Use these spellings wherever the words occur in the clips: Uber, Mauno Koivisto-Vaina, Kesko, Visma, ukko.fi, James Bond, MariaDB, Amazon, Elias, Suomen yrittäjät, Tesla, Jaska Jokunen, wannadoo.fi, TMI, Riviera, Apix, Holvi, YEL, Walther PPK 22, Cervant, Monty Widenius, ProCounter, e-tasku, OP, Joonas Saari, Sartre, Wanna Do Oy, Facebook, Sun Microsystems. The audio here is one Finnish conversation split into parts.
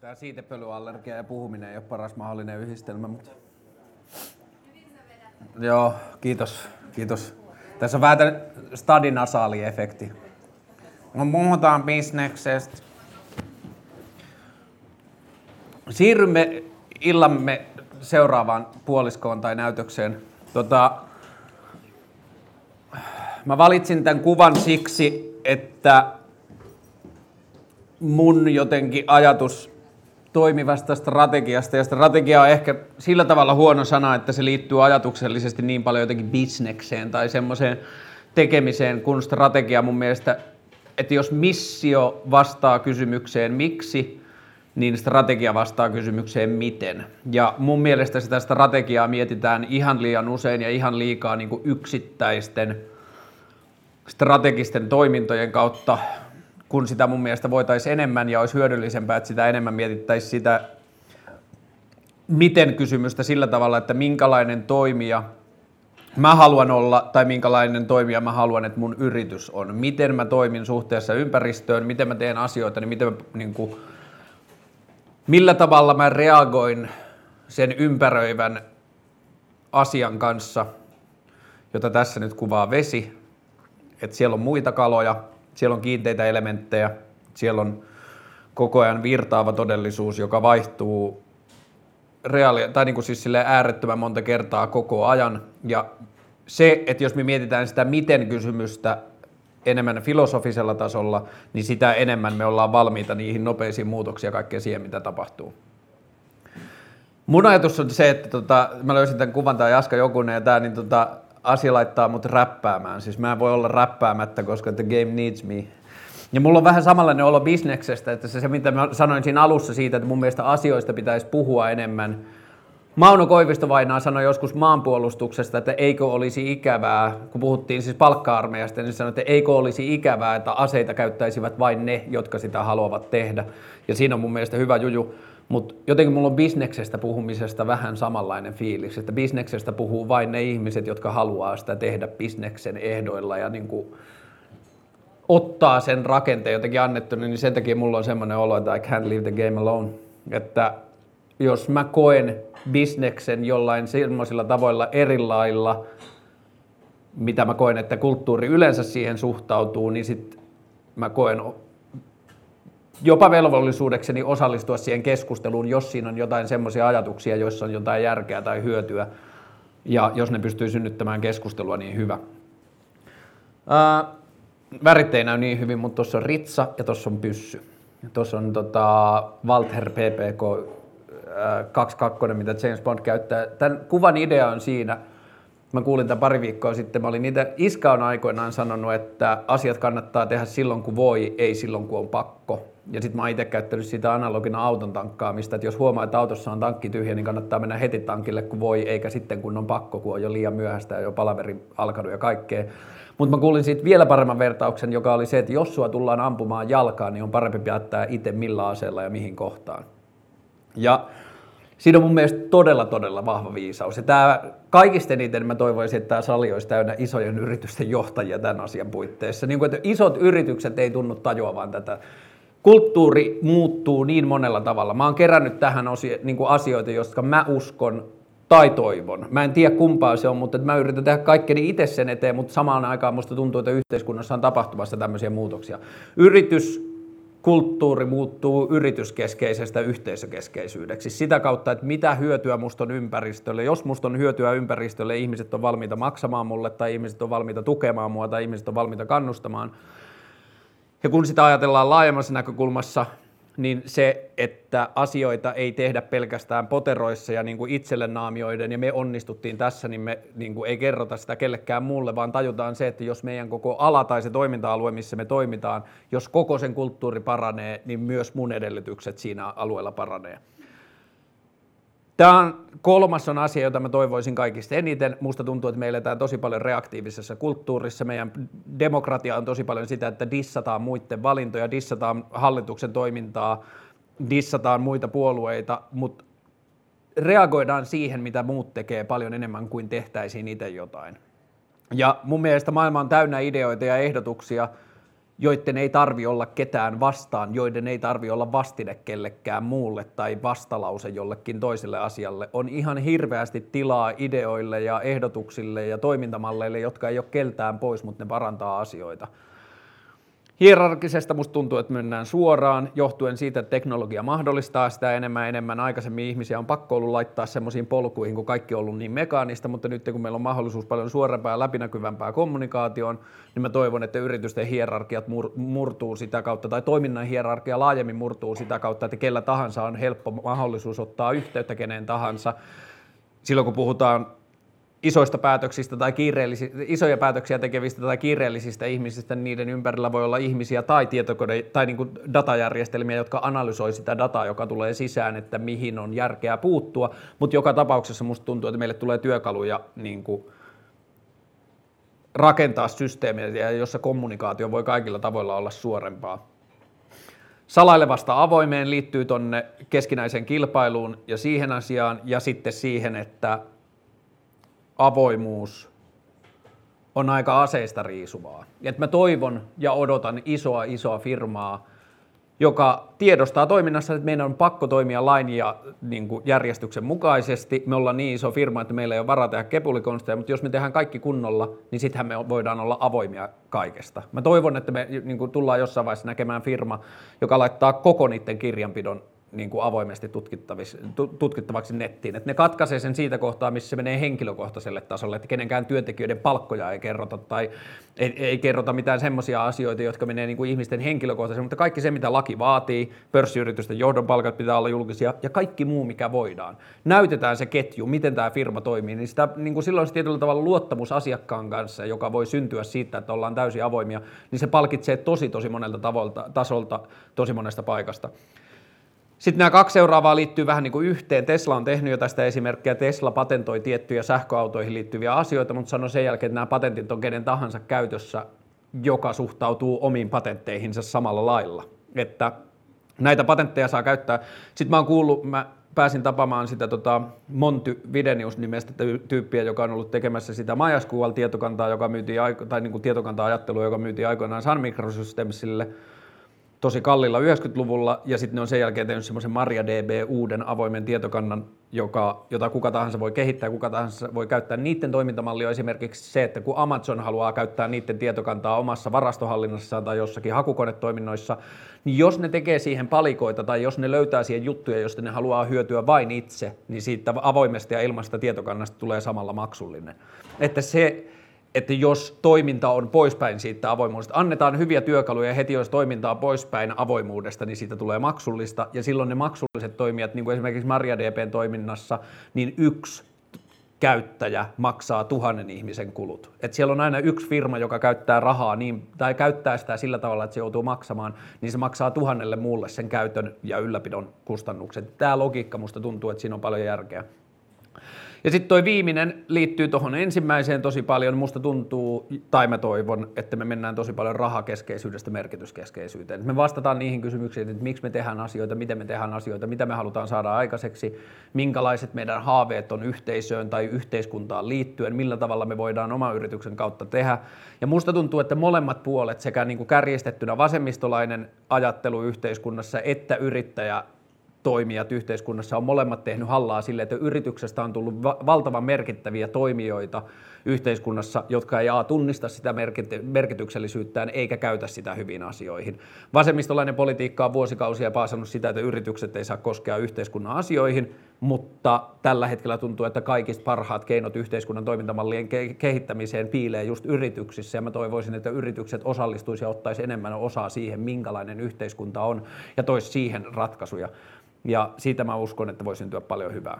Tämä siitepölyallergia ja puhuminen ei ole paras mahdollinen yhdistelmä, mutta... Joo, kiitos. Tässä on vähän stadinasaali-efekti. No, puhutaan bisneksestä. Siirrymme illamme seuraavaan puoliskoon tai näytökseen. Mä valitsin tämän kuvan siksi, että mun jotenkin ajatus toimivasta strategiasta, ja strategia on ehkä sillä tavalla huono sana, että se liittyy ajatuksellisesti niin paljon jotenkin bisnekseen tai semmoiseen tekemiseen, kun strategia mun mielestä, että jos missio vastaa kysymykseen miksi, niin strategia vastaa kysymykseen miten. Ja mun mielestä sitä strategiaa mietitään ihan liian usein ja ihan liikaa niin kuin yksittäisten strategisten toimintojen kautta, kun sitä mun mielestä voitaisiin enemmän ja olisi hyödyllisempää, että sitä enemmän mietittäisiin sitä miten kysymystä sillä tavalla, että minkälainen toimija mä haluan olla tai minkälainen toimija mä haluan, että mun yritys on. Miten mä toimin suhteessa ympäristöön, miten mä teen asioita, niin miten mä, niin kuin, millä tavalla mä reagoin sen ympäröivän asian kanssa, jota tässä nyt kuvaa vesi, että siellä on muita kaloja. Siellä on kiinteitä elementtejä, siellä on koko ajan virtaava todellisuus, joka vaihtuu tai niin kuin siis silleen äärettömän monta kertaa koko ajan. Ja se, että jos me mietitään sitä miten kysymystä enemmän filosofisella tasolla, niin sitä enemmän me ollaan valmiita niihin nopeisiin muutoksiin ja kaikkeen siihen, mitä tapahtuu. Mun ajatus on se, että mä löysin tämän kuvan, tämä Jaska Jokunen ja tämä, niin asia laittaa mut räppäämään. Siis mä en voi olla räppäämättä, koska the game needs me. Ja mulla on vähän samanlainen olo bisneksestä, että se mitä mä sanoin siinä alussa siitä, että mun mielestä asioista pitäisi puhua enemmän. Mauno Koivisto-Vainaa sanoi joskus maanpuolustuksesta, että eikö olisi ikävää, kun puhuttiin siis palkka-armeijasta, niin sanoi, että eikö olisi ikävää, että aseita käyttäisivät vain ne, jotka sitä haluavat tehdä. Ja siinä on mun mielestä hyvä juju. Mutta jotenkin mulla on bisneksestä puhumisesta vähän samanlainen fiilis, että bisneksestä puhuu vain ne ihmiset, jotka haluaa sitä tehdä bisneksen ehdoilla ja niin kuin ottaa sen rakenteen jotenkin annettuna, niin sen takia mulla on semmoinen olo, että I can't leave the game alone. Että jos mä koen bisneksen jollain sellaisilla tavoilla eri lailla, mitä mä koen, että kulttuuri yleensä siihen suhtautuu, niin sit mä koen jopa velvollisuudekseni osallistua siihen keskusteluun, jos siinä on jotain semmoisia ajatuksia, joissa on jotain järkeä tai hyötyä, ja jos ne pystyy synnyttämään keskustelua, niin hyvä. Värit ei näy niin hyvin, mutta tuossa on ritsa ja tuossa on pyssy. Tuossa on Walther PPK 22, mitä James Bond käyttää. Tämän kuvan idea on siinä, mä kuulin tämän pari viikkoa sitten, mä olin niitä iskaan aikoinaan sanonut, että asiat kannattaa tehdä silloin kun voi, ei silloin kun on pakko. Ja sit mä oon itse käyttänyt sitä analogina auton tankkaamista, että jos huomaa, että autossa on tankki tyhjä, niin kannattaa mennä heti tankille kun voi, eikä sitten kun on pakko, kun on jo liian myöhäistä ja jo palaveri alkanut ja kaikkea. Mutta mä kuulin siitä vielä paremman vertauksen, joka oli se, että jos sua tullaan ampumaan jalkaan, niin on parempi päättää itse millä aseella ja mihin kohtaan. Ja siinä on mun mielestä todella vahva viisaus. Ja tämä kaikista eniten mä toivoisin, että tämä sali olisi täynnä isojen yritysten johtajia tämän asian puitteissa. Niin kuin, että isot yritykset ei tunnu tajuavan tätä. Kulttuuri muuttuu niin monella tavalla. Mä oon kerännyt tähän niin kuin asioita, jotka mä uskon tai toivon. Mä en tiedä kumpaa se on, mutta mä yritän tehdä kaikkeni itse sen eteen, mutta samaan aikaan musta tuntuu, että yhteiskunnassa on tapahtumassa tämmöisiä muutoksia. Kulttuuri muuttuu yrityskeskeisestä yhteisökeskeisyydeksi. Sitä kautta, että mitä hyötyä musta on ympäristölle. Jos musta on hyötyä ympäristölle, ihmiset on valmiita maksamaan mulle, tai ihmiset on valmiita tukemaan mua, tai ihmiset on valmiita kannustamaan. Ja kun sitä ajatellaan laajemmassa näkökulmassa, niin se, että asioita ei tehdä pelkästään poteroissa ja niin kuin itselle naamioiden, ja me onnistuttiin tässä, niin me niin kuin ei kerrota sitä kellekään muulle, vaan tajutaan se, että jos meidän koko ala tai se toiminta-alue, missä me toimitaan, jos koko sen kulttuuri paranee, niin myös mun edellytykset siinä alueella paranee. Tämä on, kolmas on asia, jota mä toivoisin kaikista eniten. Musta tuntuu, että me eletään tosi paljon reaktiivisessa kulttuurissa. Meidän demokratia on tosi paljon sitä, että dissataan muiden valintoja, dissataan hallituksen toimintaa, dissataan muita puolueita, mutta reagoidaan siihen, mitä muut tekee paljon enemmän kuin tehtäisiin itse jotain. Ja mun mielestä maailma on täynnä ideoita ja ehdotuksia, joiden ei tarvi olla ketään vastaan, joiden ei tarvi olla vastine kellekään muulle tai vastalause jollekin toiselle asialle. On ihan hirveästi tilaa ideoille ja ehdotuksille ja toimintamalleille, jotka ei ole keltään pois, mutta ne parantaa asioita. Hierarkisesta musta tuntuu, että mennään suoraan, johtuen siitä, että teknologia mahdollistaa sitä enemmän. Aikaisemmin ihmisiä on pakko ollut laittaa semmoisiin polkuihin, kun kaikki on ollut niin mekaanista, mutta nyt kun meillä on mahdollisuus paljon suorempaa ja läpinäkyvämpää kommunikaatioon, niin mä toivon, että yritysten hierarkiat murtuu sitä kautta, tai toiminnan hierarkia laajemmin murtuu sitä kautta, että kellä tahansa on helppo mahdollisuus ottaa yhteyttä keneen tahansa. Silloin kun puhutaan isoista päätöksistä tai isoja päätöksiä tekevistä tai kiireellisistä ihmisistä, niin niiden ympärillä voi olla ihmisiä tai tietokone tai niin kuin datajärjestelmiä, jotka analysoi sitä dataa, joka tulee sisään, että mihin on järkeä puuttua, mutta joka tapauksessa musta tuntuu, että meille tulee työkaluja niin kuin rakentaa systeemiä, jossa kommunikaatio voi kaikilla tavoilla olla suorempaa. Salailevasta avoimeen liittyy tuonne keskinäiseen kilpailuun ja siihen asiaan ja sitten siihen, että avoimuus on aika aseista riisuvaa. Et mä toivon ja odotan isoa firmaa, joka tiedostaa toiminnassa, että meidän on pakko toimia lain ja niin kuin järjestyksen mukaisesti. Me ollaan niin iso firma, että meillä ei ole varaa tehdä kepulikonsteja, mutta jos me tehdään kaikki kunnolla, niin sittenhän me voidaan olla avoimia kaikesta. Mä toivon, että me niin kuin tullaan jossain vaiheessa näkemään firma, joka laittaa koko niiden kirjanpidon niin kuin avoimesti tutkittavaksi nettiin. Et ne katkaisee sen siitä kohtaa, missä se menee henkilökohtaiselle tasolle, että kenenkään työntekijöiden palkkoja ei kerrota tai ei kerrota mitään semmoisia asioita, jotka menee niin kuin ihmisten henkilökohtaiselle, mutta kaikki se, mitä laki vaatii, pörssiyritysten johdon palkat pitää olla julkisia ja kaikki muu, mikä voidaan. Näytetään se ketju, miten tämä firma toimii, niin, sitä, niin kuin silloin se tietyllä tavalla luottamus asiakkaan kanssa, joka voi syntyä siitä, että ollaan täysin avoimia, niin se palkitsee tosi monelta tasolta, tosi monesta paikasta. Sitten nämä kaksi seuraavaa liittyy vähän niin kuin yhteen. Tesla on tehnyt jo tästä esimerkkiä. Tesla patentoi tiettyjä sähköautoihin liittyviä asioita, mutta sanoi sen jälkeen, että nämä patentit on kenen tahansa käytössä, joka suhtautuu omiin patentteihinsa samalla lailla. Että näitä patentteja saa käyttää. Sitten mä oon kuullut, mä pääsin tapaamaan sitä Monty Widenius nimestä tyyppiä, joka on ollut tekemässä sitä MySQL-tietokantaa, joka myytiin, tai niin kuin tietokanta-ajattelua, joka myytiin aikoinaan Sun Microsystemsille. Tosi kallilla 90-luvulla, ja sitten ne on sen jälkeen tehnyt semmoisen MariaDB uuden avoimen tietokannan, jota kuka tahansa voi kehittää, kuka tahansa voi käyttää. Niiden toimintamalli on esimerkiksi se, että kun Amazon haluaa käyttää niiden tietokantaa omassa varastohallinnassaan tai jossakin hakukonetoiminnoissa, niin jos ne tekee siihen palikoita tai jos ne löytää siihen juttuja, josta ne haluaa hyötyä vain itse, niin siitä avoimesta ja ilmaisesta tietokannasta tulee samalla maksullinen. Että jos toiminta on poispäin siitä avoimuudesta, annetaan hyviä työkaluja heti, jos toiminta on poispäin avoimuudesta, niin siitä tulee maksullista, ja silloin ne maksulliset toimijat, niin kuin esimerkiksi MariaDB:n toiminnassa, niin yksi käyttäjä maksaa 1,000 ihmisen kulut. Et siellä on aina yksi firma, joka käyttää rahaa niin, tai käyttää sitä sillä tavalla, että se joutuu maksamaan, niin se maksaa 1,000 muulle sen käytön ja ylläpidon kustannukset. Tämä logiikka musta tuntuu, että siinä on paljon järkeä. Ja sitten toi viimeinen liittyy tuohon ensimmäiseen tosi paljon. Musta tuntuu, tai mä toivon, että me mennään tosi paljon rahakeskeisyydestä merkityskeskeisyyteen. Me vastataan niihin kysymyksiin, että miksi me tehdään asioita, miten me tehdään asioita, mitä me halutaan saada aikaiseksi, minkälaiset meidän haaveet on yhteisöön tai yhteiskuntaan liittyen, millä tavalla me voidaan oman yrityksen kautta tehdä. Ja musta tuntuu, että molemmat puolet, sekä niin kuin kärjistettynä vasemmistolainen ajattelu yhteiskunnassa että yrittäjä, toimijat yhteiskunnassa on molemmat tehnyt hallaa sille, että yrityksestä on tullut valtavan merkittäviä toimijoita yhteiskunnassa, jotka ei tunnista sitä merkityksellisyyttään eikä käytä sitä hyviin asioihin. Vasemmistolainen politiikka on vuosikausia paasannut sitä, että yritykset ei saa koskea yhteiskunnan asioihin, mutta tällä hetkellä tuntuu, että kaikista parhaat keinot yhteiskunnan toimintamallien kehittämiseen piilee just yrityksissä, ja mä toivoisin, että yritykset osallistuisivat ja ottaisivat enemmän osaa siihen, minkälainen yhteiskunta on, ja toisi siihen ratkaisuja. Ja siitä mä uskon, että voi syntyä paljon hyvää.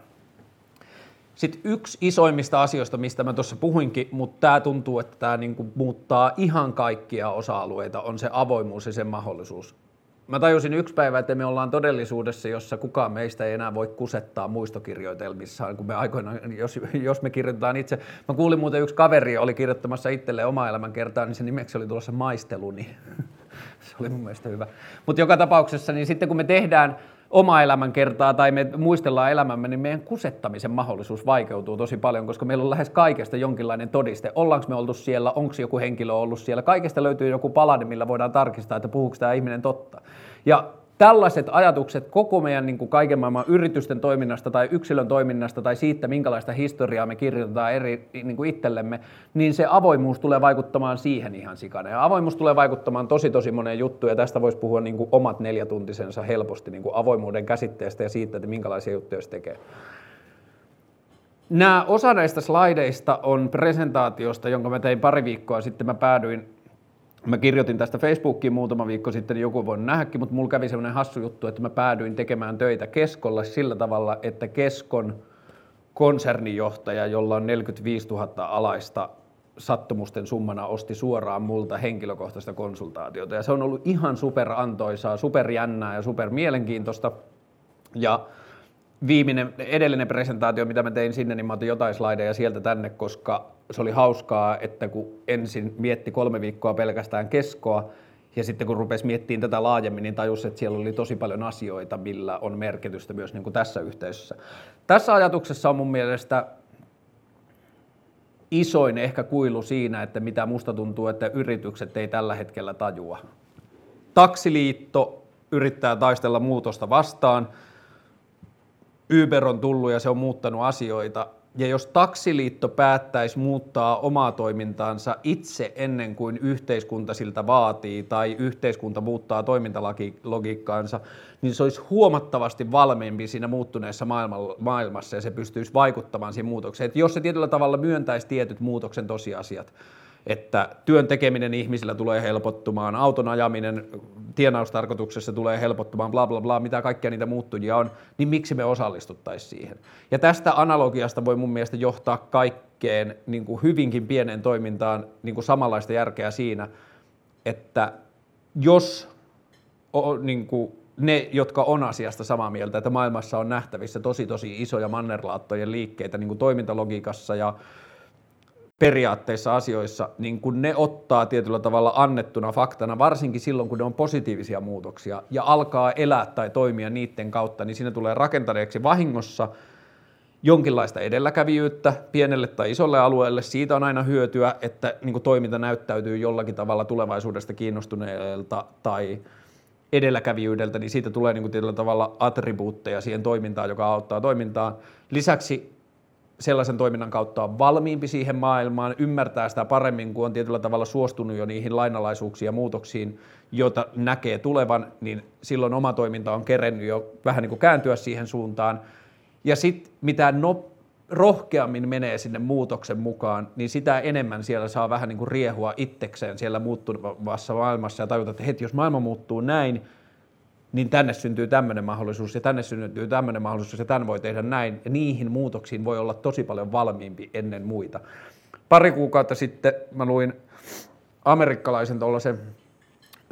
Sitten yksi isoimmista asioista, mistä mä tuossa puhuinkin, mutta tämä tuntuu, että tämä niinku muuttaa ihan kaikkia osa-alueita, on se avoimuus ja sen mahdollisuus. Mä tajusin yksi päivä, että me ollaan todellisuudessa, jossa kukaan meistä ei enää voi kusettaa muistokirjoitelmissaan, kun me aikoinaan, jos me kirjoitetaan itse. Mä kuulin muuten yksi kaveri, oli kirjoittamassa itselleen omaa elämänkertaa, niin sen nimeksi oli tulossa maisteluni. Se oli mun mielestä hyvä. Mutta joka tapauksessa, niin sitten kun me tehdään oma elämän kertaa tai me muistellaan elämämme, niin meidän kusettamisen mahdollisuus vaikeutuu tosi paljon, koska meillä on lähes kaikesta jonkinlainen todiste. Ollaanko me oltu siellä, onko joku henkilö ollut siellä, kaikesta löytyy joku palanen, millä voidaan tarkistaa, että puhuuko tämä ihminen totta. Ja tällaiset ajatukset koko meidän niin kuin kaiken maailman yritysten toiminnasta tai yksilön toiminnasta tai siitä, minkälaista historiaa me kirjoitetaan eri niin kuin itsellemme, niin se avoimuus tulee vaikuttamaan siihen ihan sikana. Ja avoimuus tulee vaikuttamaan tosi moneen juttuun, ja tästä voisi puhua niin kuin omat 4-tuntisensa helposti niin kuin avoimuuden käsitteestä ja siitä, että minkälaisia juttuja se tekee. Nämä osa näistä slaideista on presentaatiosta, jonka mä tein pari viikkoa sitten, Mä kirjoitin tästä Facebookiin muutama viikko sitten, joku voi nähdäkin, mutta mulla kävi semmoinen hassu juttu, että mä päädyin tekemään töitä Keskolla sillä tavalla, että Keskon konsernijohtaja, jolla on 45 000 alaista sattumusten summana, osti suoraan multa henkilökohtaista konsultaatiota. Ja se on ollut ihan superantoisaa, superjännää ja supermielenkiintoista. Ja edellinen presentaatio, mitä mä tein sinne, niin mä otin jotain slaideja sieltä tänne, koska se oli hauskaa, että kun ensin mietti 3 viikkoa pelkästään Keskoa, ja sitten kun rupesi miettimään tätä laajemmin, niin tajusi, että siellä oli tosi paljon asioita, millä on merkitystä myös niin kuin tässä yhteisössä. Tässä ajatuksessa on mun mielestä isoin ehkä kuilu siinä, että mitä musta tuntuu, että yritykset ei tällä hetkellä tajua. Taksiliitto yrittää taistella muutosta vastaan. Uber on tullut ja se on muuttanut asioita, ja jos taksiliitto päättäisi muuttaa omaa toimintaansa itse ennen kuin yhteiskunta siltä vaatii tai yhteiskunta muuttaa toimintalogiikkaansa, niin se olisi huomattavasti valmiimpi siinä muuttuneessa maailmassa ja se pystyisi vaikuttamaan siihen muutokseen. Et jos se tietyllä tavalla myöntäisi tietyt muutoksen tosiasiat, että työn tekeminen ihmisillä tulee helpottumaan, auton ajaminen tienaustarkoituksessa tulee helpottumaan, bla bla bla, mitä kaikkia niitä muuttujia on, niin miksi me osallistuttaisiin siihen? Ja tästä analogiasta voi mun mielestä johtaa kaikkeen niin kuin hyvinkin pieneen toimintaan niin kuin samanlaista järkeä siinä, että jos niin kuin ne, jotka on asiasta samaa mieltä, että maailmassa on nähtävissä tosi isoja mannerlaattojen liikkeitä niin kuin toimintalogiikassa ja periaatteissa asioissa, niin kun ne ottaa tietyllä tavalla annettuna faktana, varsinkin silloin, kun ne on positiivisia muutoksia, ja alkaa elää tai toimia niiden kautta, niin siinä tulee rakentaneeksi vahingossa jonkinlaista edelläkävijyyttä pienelle tai isolle alueelle. Siitä on aina hyötyä, että niin kun toiminta näyttäytyy jollakin tavalla tulevaisuudesta kiinnostuneelta tai edelläkävijyydeltä, niin siitä tulee niin kun tietyllä tavalla attribuutteja siihen toimintaan, joka auttaa toimintaan. Lisäksi sellaisen toiminnan kautta on valmiimpi siihen maailmaan, ymmärtää sitä paremmin, kun on tietyllä tavalla suostunut jo niihin lainalaisuuksiin ja muutoksiin, joita näkee tulevan, niin silloin oma toiminta on kerennyt jo vähän niin kuin kääntyä siihen suuntaan. Ja sitten mitä rohkeammin menee sinne muutoksen mukaan, niin sitä enemmän siellä saa vähän niin kuin riehua itsekseen siellä muuttuvassa maailmassa ja tajuta, että heti jos maailma muuttuu näin, niin tänne syntyy tämmöinen mahdollisuus ja tänne syntyy tämmöinen mahdollisuus ja tämän voi tehdä näin. Ja niihin muutoksiin voi olla tosi paljon valmiimpi ennen muita. Pari kuukautta sitten mä luin amerikkalaisen tuollaisen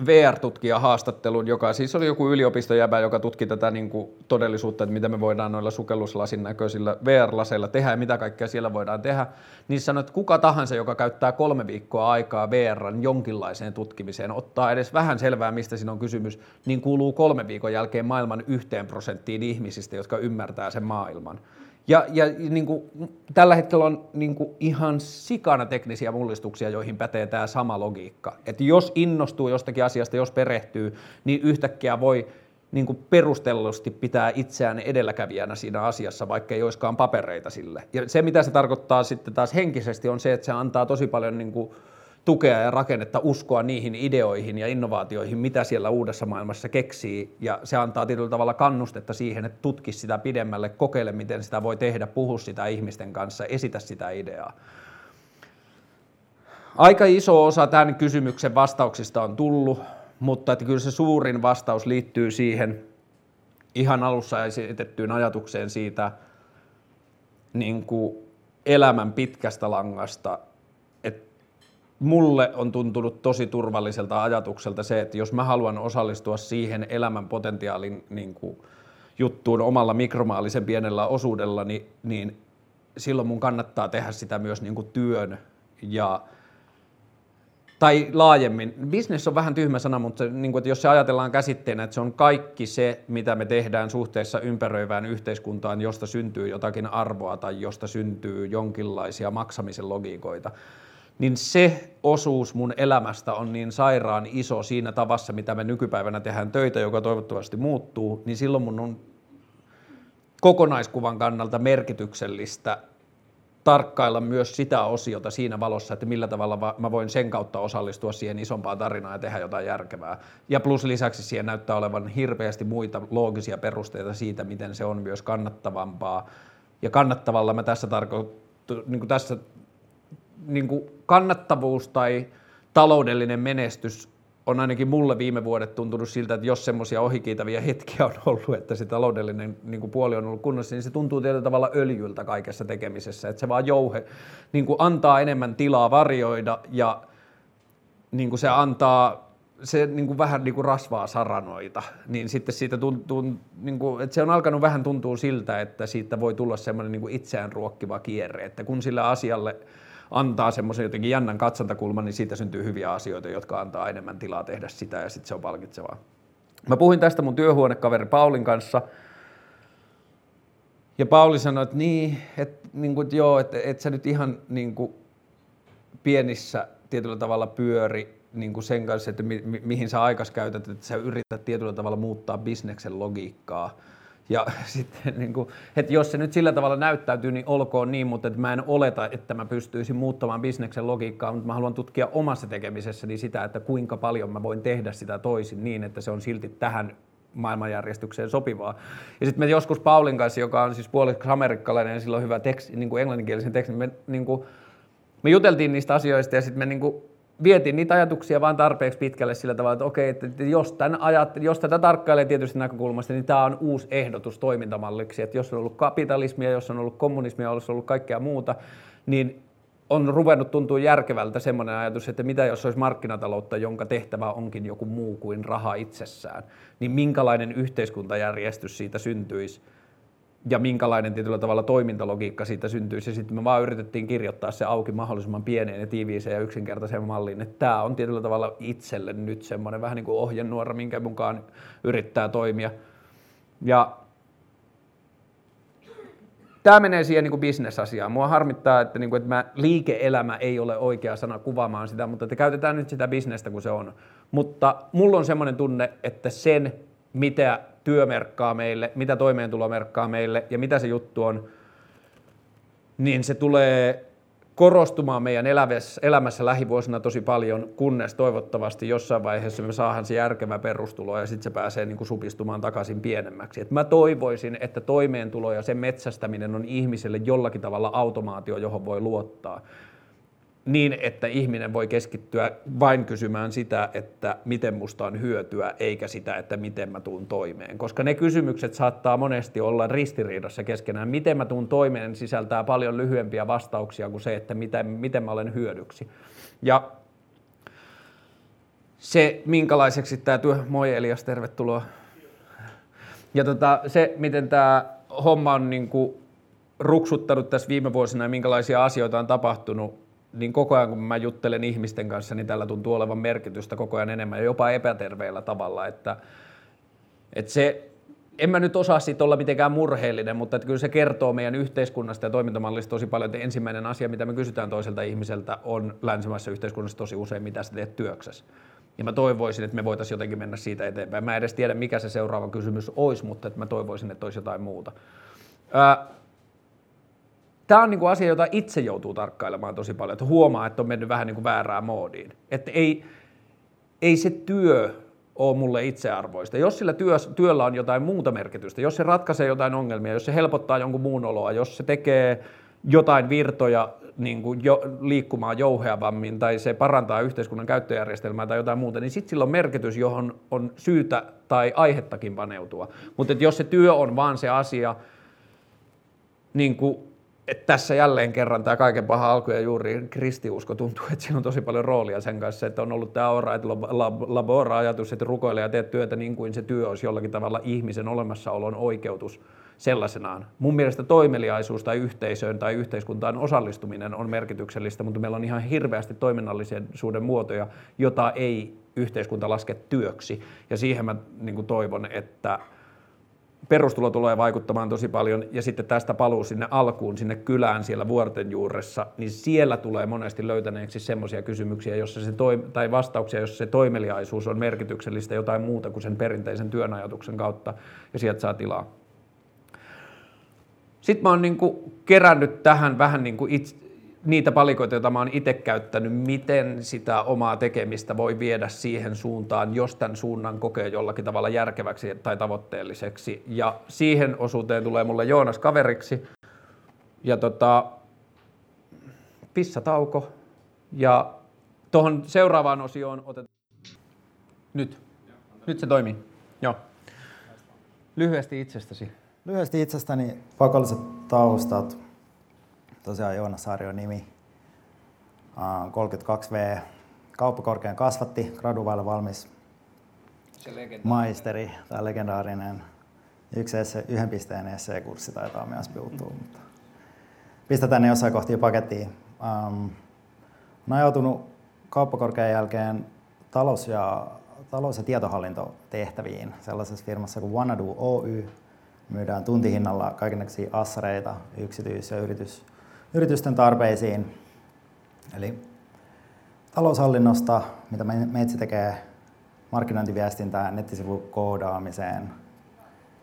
VR-tutkijahaastattelun, joka siis oli joku yliopistojäbä, joka tutki tätä niin kuin todellisuutta, että mitä me voidaan noilla sukelluslasin näköisillä VR-laseilla tehdä ja mitä kaikkea siellä voidaan tehdä, niin sanoi, että kuka tahansa, joka käyttää 3 viikkoa aikaa VR:n jonkinlaiseen tutkimiseen, ottaa edes vähän selvää, mistä siinä on kysymys, niin kuuluu 3 viikon jälkeen maailman 1% ihmisistä, jotka ymmärtää sen maailman. Ja niin kuin, tällä hetkellä on niin kuin ihan sikana teknisiä mullistuksia, joihin pätee tämä sama logiikka. Että jos innostuu jostakin asiasta, jos perehtyy, niin yhtäkkiä voi niin kuin perustellusti pitää itseään edelläkävijänä siinä asiassa, vaikka ei olisikaan papereita sille. Ja se, mitä se tarkoittaa sitten taas henkisesti, on se, että se antaa tosi paljon niin kuin tukea ja rakennetta, uskoa niihin ideoihin ja innovaatioihin, mitä siellä uudessa maailmassa keksii, ja se antaa tietyllä tavalla kannustetta siihen, että tutki sitä pidemmälle, kokeile, miten sitä voi tehdä, puhu sitä ihmisten kanssa, esitä sitä ideaa. Aika iso osa tämän kysymyksen vastauksista on tullut, mutta että kyllä se suurin vastaus liittyy siihen ihan alussa esitettyyn ajatukseen siitä niin kuin elämän pitkästä langasta. Mulle on tuntunut tosi turvalliselta ajatukselta se, että jos mä haluan osallistua siihen elämän potentiaalin niin kuin juttuun omalla mikromaallisen pienellä osuudella, niin silloin mun kannattaa tehdä sitä myös niin kuin työn ja tai laajemmin. Business on vähän tyhmä sana, mutta se, niin kuin, että jos se ajatellaan käsitteenä, että se on kaikki se, mitä me tehdään suhteessa ympäröivään yhteiskuntaan, josta syntyy jotakin arvoa tai josta syntyy jonkinlaisia maksamisen logiikoita, niin se osuus mun elämästä on niin sairaan iso siinä tavassa, mitä me nykypäivänä tehdään töitä, joka toivottavasti muuttuu, niin silloin mun on kokonaiskuvan kannalta merkityksellistä tarkkailla myös sitä osiota siinä valossa, että millä tavalla mä voin sen kautta osallistua siihen isompaan tarinaan ja tehdä jotain järkevää. Ja plus lisäksi siihen näyttää olevan hirveästi muita loogisia perusteita siitä, miten se on myös kannattavampaa. Ja kannattavalla mä tässä kannattavuus tai taloudellinen menestys on ainakin mulle viime vuodet tuntunut siltä, että jos semmoisia ohikiitäviä hetkiä on ollut, että se taloudellinen puoli on ollut kunnossa, niin se tuntuu tietyllä tavalla öljyltä kaikessa tekemisessä, että se vaan antaa enemmän tilaa varjoida ja se antaa, se vähän rasvaa saranoita, niin sitten siitä tuntuu, että se on alkanut vähän tuntua siltä, että siitä voi tulla semmoinen itseään ruokkiva kierre, että kun sillä asialle antaa semmoisen jotenkin jännän katsantakulman, niin siitä syntyy hyviä asioita, jotka antaa enemmän tilaa tehdä sitä, ja sitten se on palkitsevaa. Mä puhuin tästä mun työhuonekaveri Paulin kanssa, ja Pauli sanoi, että et sä nyt ihan pienissä tietyllä tavalla pyöri sen kanssa, että mihin sä aikas käytät, että sä yrität tietyllä tavalla muuttaa bisneksen logiikkaa. Ja sitten, että jos se nyt sillä tavalla näyttäytyy, niin olkoon niin, mutta että mä en oleta, että mä pystyisin muuttamaan bisneksen logiikkaa, mutta mä haluan tutkia omassa tekemisessäni sitä, että kuinka paljon mä voin tehdä sitä toisin niin, että se on silti tähän maailmanjärjestykseen sopivaa. Ja sitten me joskus Paulin kanssa, joka on siis puoliksi amerikkalainen ja sillä on hyvä teksti, englanninkielisen tekstin, me juteltiin niistä asioista ja sitten me vietiin niitä ajatuksia vaan tarpeeksi pitkälle sillä tavalla, että okei, että jos tätä tarkkailee tietysti näkökulmasta, niin tämä on uusi ehdotus toimintamalliksi, että jos on ollut kapitalismia, jos on ollut kommunismia, jos on ollut kaikkea muuta, niin on ruvennut tuntua järkevältä semmoinen ajatus, että mitä jos olisi markkinataloutta, jonka tehtävä onkin joku muu kuin raha itsessään, niin minkälainen yhteiskuntajärjestys siitä syntyisi ja minkälainen tietyllä tavalla toimintalogiikka siitä syntyisi, ja sitten me vaan yritettiin kirjoittaa se auki mahdollisimman pieneen ja tiiviiseen ja yksinkertaiseen malliin, että tämä on tietyllä tavalla itselle nyt semmoinen vähän niin kuin ohjenuora, minkä mukaan yrittää toimia. Ja tämä menee siihen bisnesasiaan. Mua harmittaa, että liike-elämä ei ole oikea sana kuvaamaan sitä, mutta että käytetään nyt sitä bisnestä, kun se on. Mutta mulla on semmoinen tunne, että sen, mitä työmerkkaa meille, mitä toimeentulomerkkaa meille ja mitä se juttu on, niin se tulee korostumaan meidän elämässä lähivuosina tosi paljon, kunnes toivottavasti jossain vaiheessa me saadaan se järkevä perustulo ja sitten se pääsee supistumaan takaisin pienemmäksi. Et mä toivoisin, että toimeentulo ja sen metsästäminen on ihmiselle jollakin tavalla automaatio, johon voi luottaa, niin että ihminen voi keskittyä vain kysymään sitä, että miten musta on hyötyä, eikä sitä, että miten mä tuun toimeen. Koska ne kysymykset saattaa monesti olla ristiriidassa keskenään. Miten mä tuun toimeen sisältää paljon lyhyempiä vastauksia kuin se, että miten mä olen hyödyksi. Ja se, minkälaiseksi tämä moi Elias, tervetuloa. Ja se, miten tämä homma on ruksuttanut tässä viime vuosina ja minkälaisia asioita on tapahtunut, niin koko ajan kun mä juttelen ihmisten kanssa, niin tällä tuntuu olevan merkitystä koko ajan enemmän ja jopa epäterveellä tavalla, että se, en mä nyt osaa siitä olla mitenkään murheellinen, mutta että kyllä se kertoo meidän yhteiskunnasta ja toimintamallista tosi paljon, että ensimmäinen asia, mitä me kysytään toiselta ihmiseltä, on länsimaisessa yhteiskunnassa tosi usein, mitä sä teet työksessä. Ja mä toivoisin, että me voitaisiin jotenkin mennä siitä eteenpäin. Mä en edes tiedä, mikä se seuraava kysymys olisi, mutta että mä toivoisin, että olisi jotain muuta. Tämä on asia, jota itse joutuu tarkkailemaan tosi paljon, että huomaa, että on mennyt vähän väärään moodiin. Että ei se työ ole mulle itsearvoista. Jos sillä työllä on jotain muuta merkitystä, jos se ratkaisee jotain ongelmia, jos se helpottaa jonkun muun oloa, jos se tekee jotain virtoja liikkumaan jouheavammin tai se parantaa yhteiskunnan käyttöjärjestelmää tai jotain muuta, niin sitten sillä on merkitys, johon on syytä tai aihettakin paneutua. Mutta jos se työ on vaan se asia, että tässä jälleen kerran tämä kaiken paha alku ja juuri kristiusko tuntuu, että siinä on tosi paljon roolia sen kanssa, että on ollut tämä ora et labora-ajatus, että rukoile ja tee työtä niin kuin se työ olisi jollakin tavalla ihmisen olemassaolon oikeutus, sellaisenaan. Mun mielestä toimeliaisuus tai yhteisöön tai yhteiskuntaan osallistuminen on merkityksellistä, mutta meillä on ihan hirveästi toiminnallisuuden muotoja, jota ei yhteiskunta laske työksi. Ja siihen mä niin kuin toivon, että perustulo tulee vaikuttamaan tosi paljon, ja sitten tästä paluu sinne alkuun, sinne kylään siellä vuorten juuressa, niin siellä tulee monesti löytäneeksi semmoisia kysymyksiä, jossa tai vastauksia, jossa se toimeliaisuus on merkityksellistä jotain muuta kuin sen perinteisen työn ajatuksen kautta, ja sieltä saa tilaa. Sitten mä oon niinku kerännyt tähän vähän niinku niitä palikoita, joita mä oon itse käyttänyt, miten sitä omaa tekemistä voi viedä siihen suuntaan, jos tämän suunnan kokee jollakin tavalla järkeväksi tai tavoitteelliseksi. Ja siihen osuuteen tulee mulle Joonas kaveriksi. Ja pissatauko. Ja tuohon seuraavaan osioon otetaan. Nyt se toimii. Joo. Lyhyesti itsestäsi. Lyhyesti itsestäni pakolliset taustat. Tosiaan Joonas Saari on nimi, 32V, kauppakorkean kasvatti, graduvailla valmis, maisteri tai legendaarinen, yhden pisteen essee-kurssi taitaa myös puuttua, mutta pistetään ne jossain kohtia pakettiin. Olen ajautunut kauppakorkean jälkeen talous- ja tietohallintotehtäviin sellaisessa firmassa kuin Wanna Do Oy. Myydään tuntihinnalla kaikenlaisia assareita yksityis- ja yritysten tarpeisiin. Eli taloushallinnosta, mitä meitsi tekee, markkinointiviestintään, nettisivukoodaamiseen,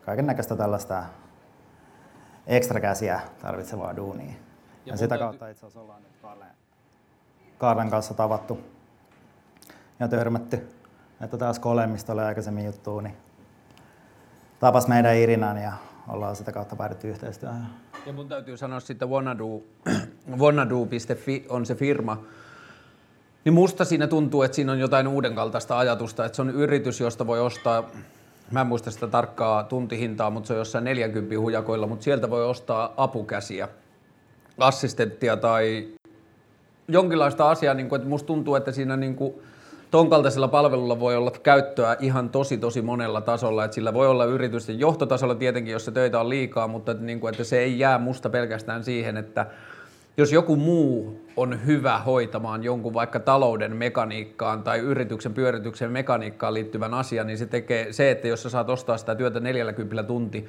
kaikennäköistä tällaista ekstrakäsiä tarvitsevaa duunia. Ja sitä kautta itse asiassa ollaan nyt Karlen kanssa tavattu ja törmätty. Että taas Kole, mistä oli aikaisemmin juttua, niin tapas meidän Irinan ja ollaan sitä kautta päädytty yhteistyöhön. Ja mun täytyy sanoa, että wannadoo.fi on se firma. Niin musta siinä tuntuu, että siinä on jotain uudenkaltaista ajatusta, että se on yritys, josta voi ostaa, mä en muista sitä tarkkaa tuntihintaa, mutta se on jossain 40 hujakoilla, mutta sieltä voi ostaa apukäsiä, assistenttia tai jonkinlaista asiaa, niin kuin, että musta tuntuu, että siinä niin kuin ton kaltaisella palvelulla voi olla käyttöä ihan tosi monella tasolla, että sillä voi olla yritysten johtotasolla tietenkin, jos se töitä on liikaa, mutta että se ei jää musta pelkästään siihen, että jos joku muu on hyvä hoitamaan jonkun vaikka talouden mekaniikkaan tai yrityksen pyörityksen mekaniikkaan liittyvän asian, niin se tekee se, että jos sä saat ostaa sitä työtä 40 tunti,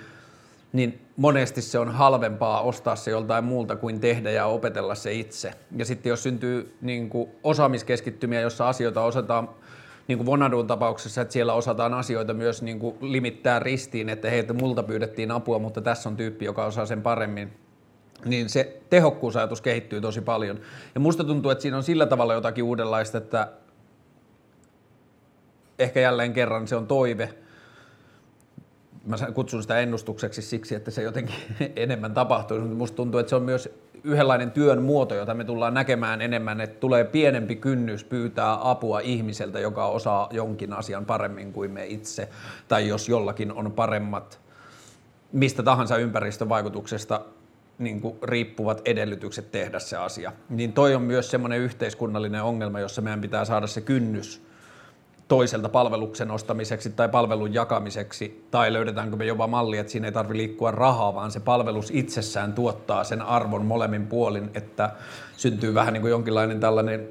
niin monesti se on halvempaa ostaa se joltain muulta kuin tehdä ja opetella se itse. Ja sitten jos syntyy niin kuin osaamiskeskittymiä, jossa asioita osataan, niin kuin Vonaduun tapauksessa, että siellä osataan asioita myös niin kuin limittää ristiin, että hei, että multa pyydettiin apua, mutta tässä on tyyppi, joka osaa sen paremmin, niin se tehokkuusajatus kehittyy tosi paljon. Ja musta tuntuu, että siinä on sillä tavalla jotakin uudenlaista, että ehkä jälleen kerran se on toive. Mä kutsun sitä ennustukseksi siksi, että se jotenkin enemmän tapahtuu, mutta musta tuntuu, että se on myös yhdenlainen työn muoto, jota me tullaan näkemään enemmän, että tulee pienempi kynnys pyytää apua ihmiseltä, joka osaa jonkin asian paremmin kuin me itse, tai jos jollakin on paremmat mistä tahansa ympäristövaikutuksesta niin kuin riippuvat edellytykset tehdä se asia. Niin toi on myös semmoinen yhteiskunnallinen ongelma, jossa meidän pitää saada se kynnys toiselta palveluksen ostamiseksi tai palvelun jakamiseksi, tai löydetäänkö me jopa malli, että siinä ei tarvitse liikkua rahaa, vaan se palvelus itsessään tuottaa sen arvon molemmin puolin, että syntyy vähän niin kuin jonkinlainen tällainen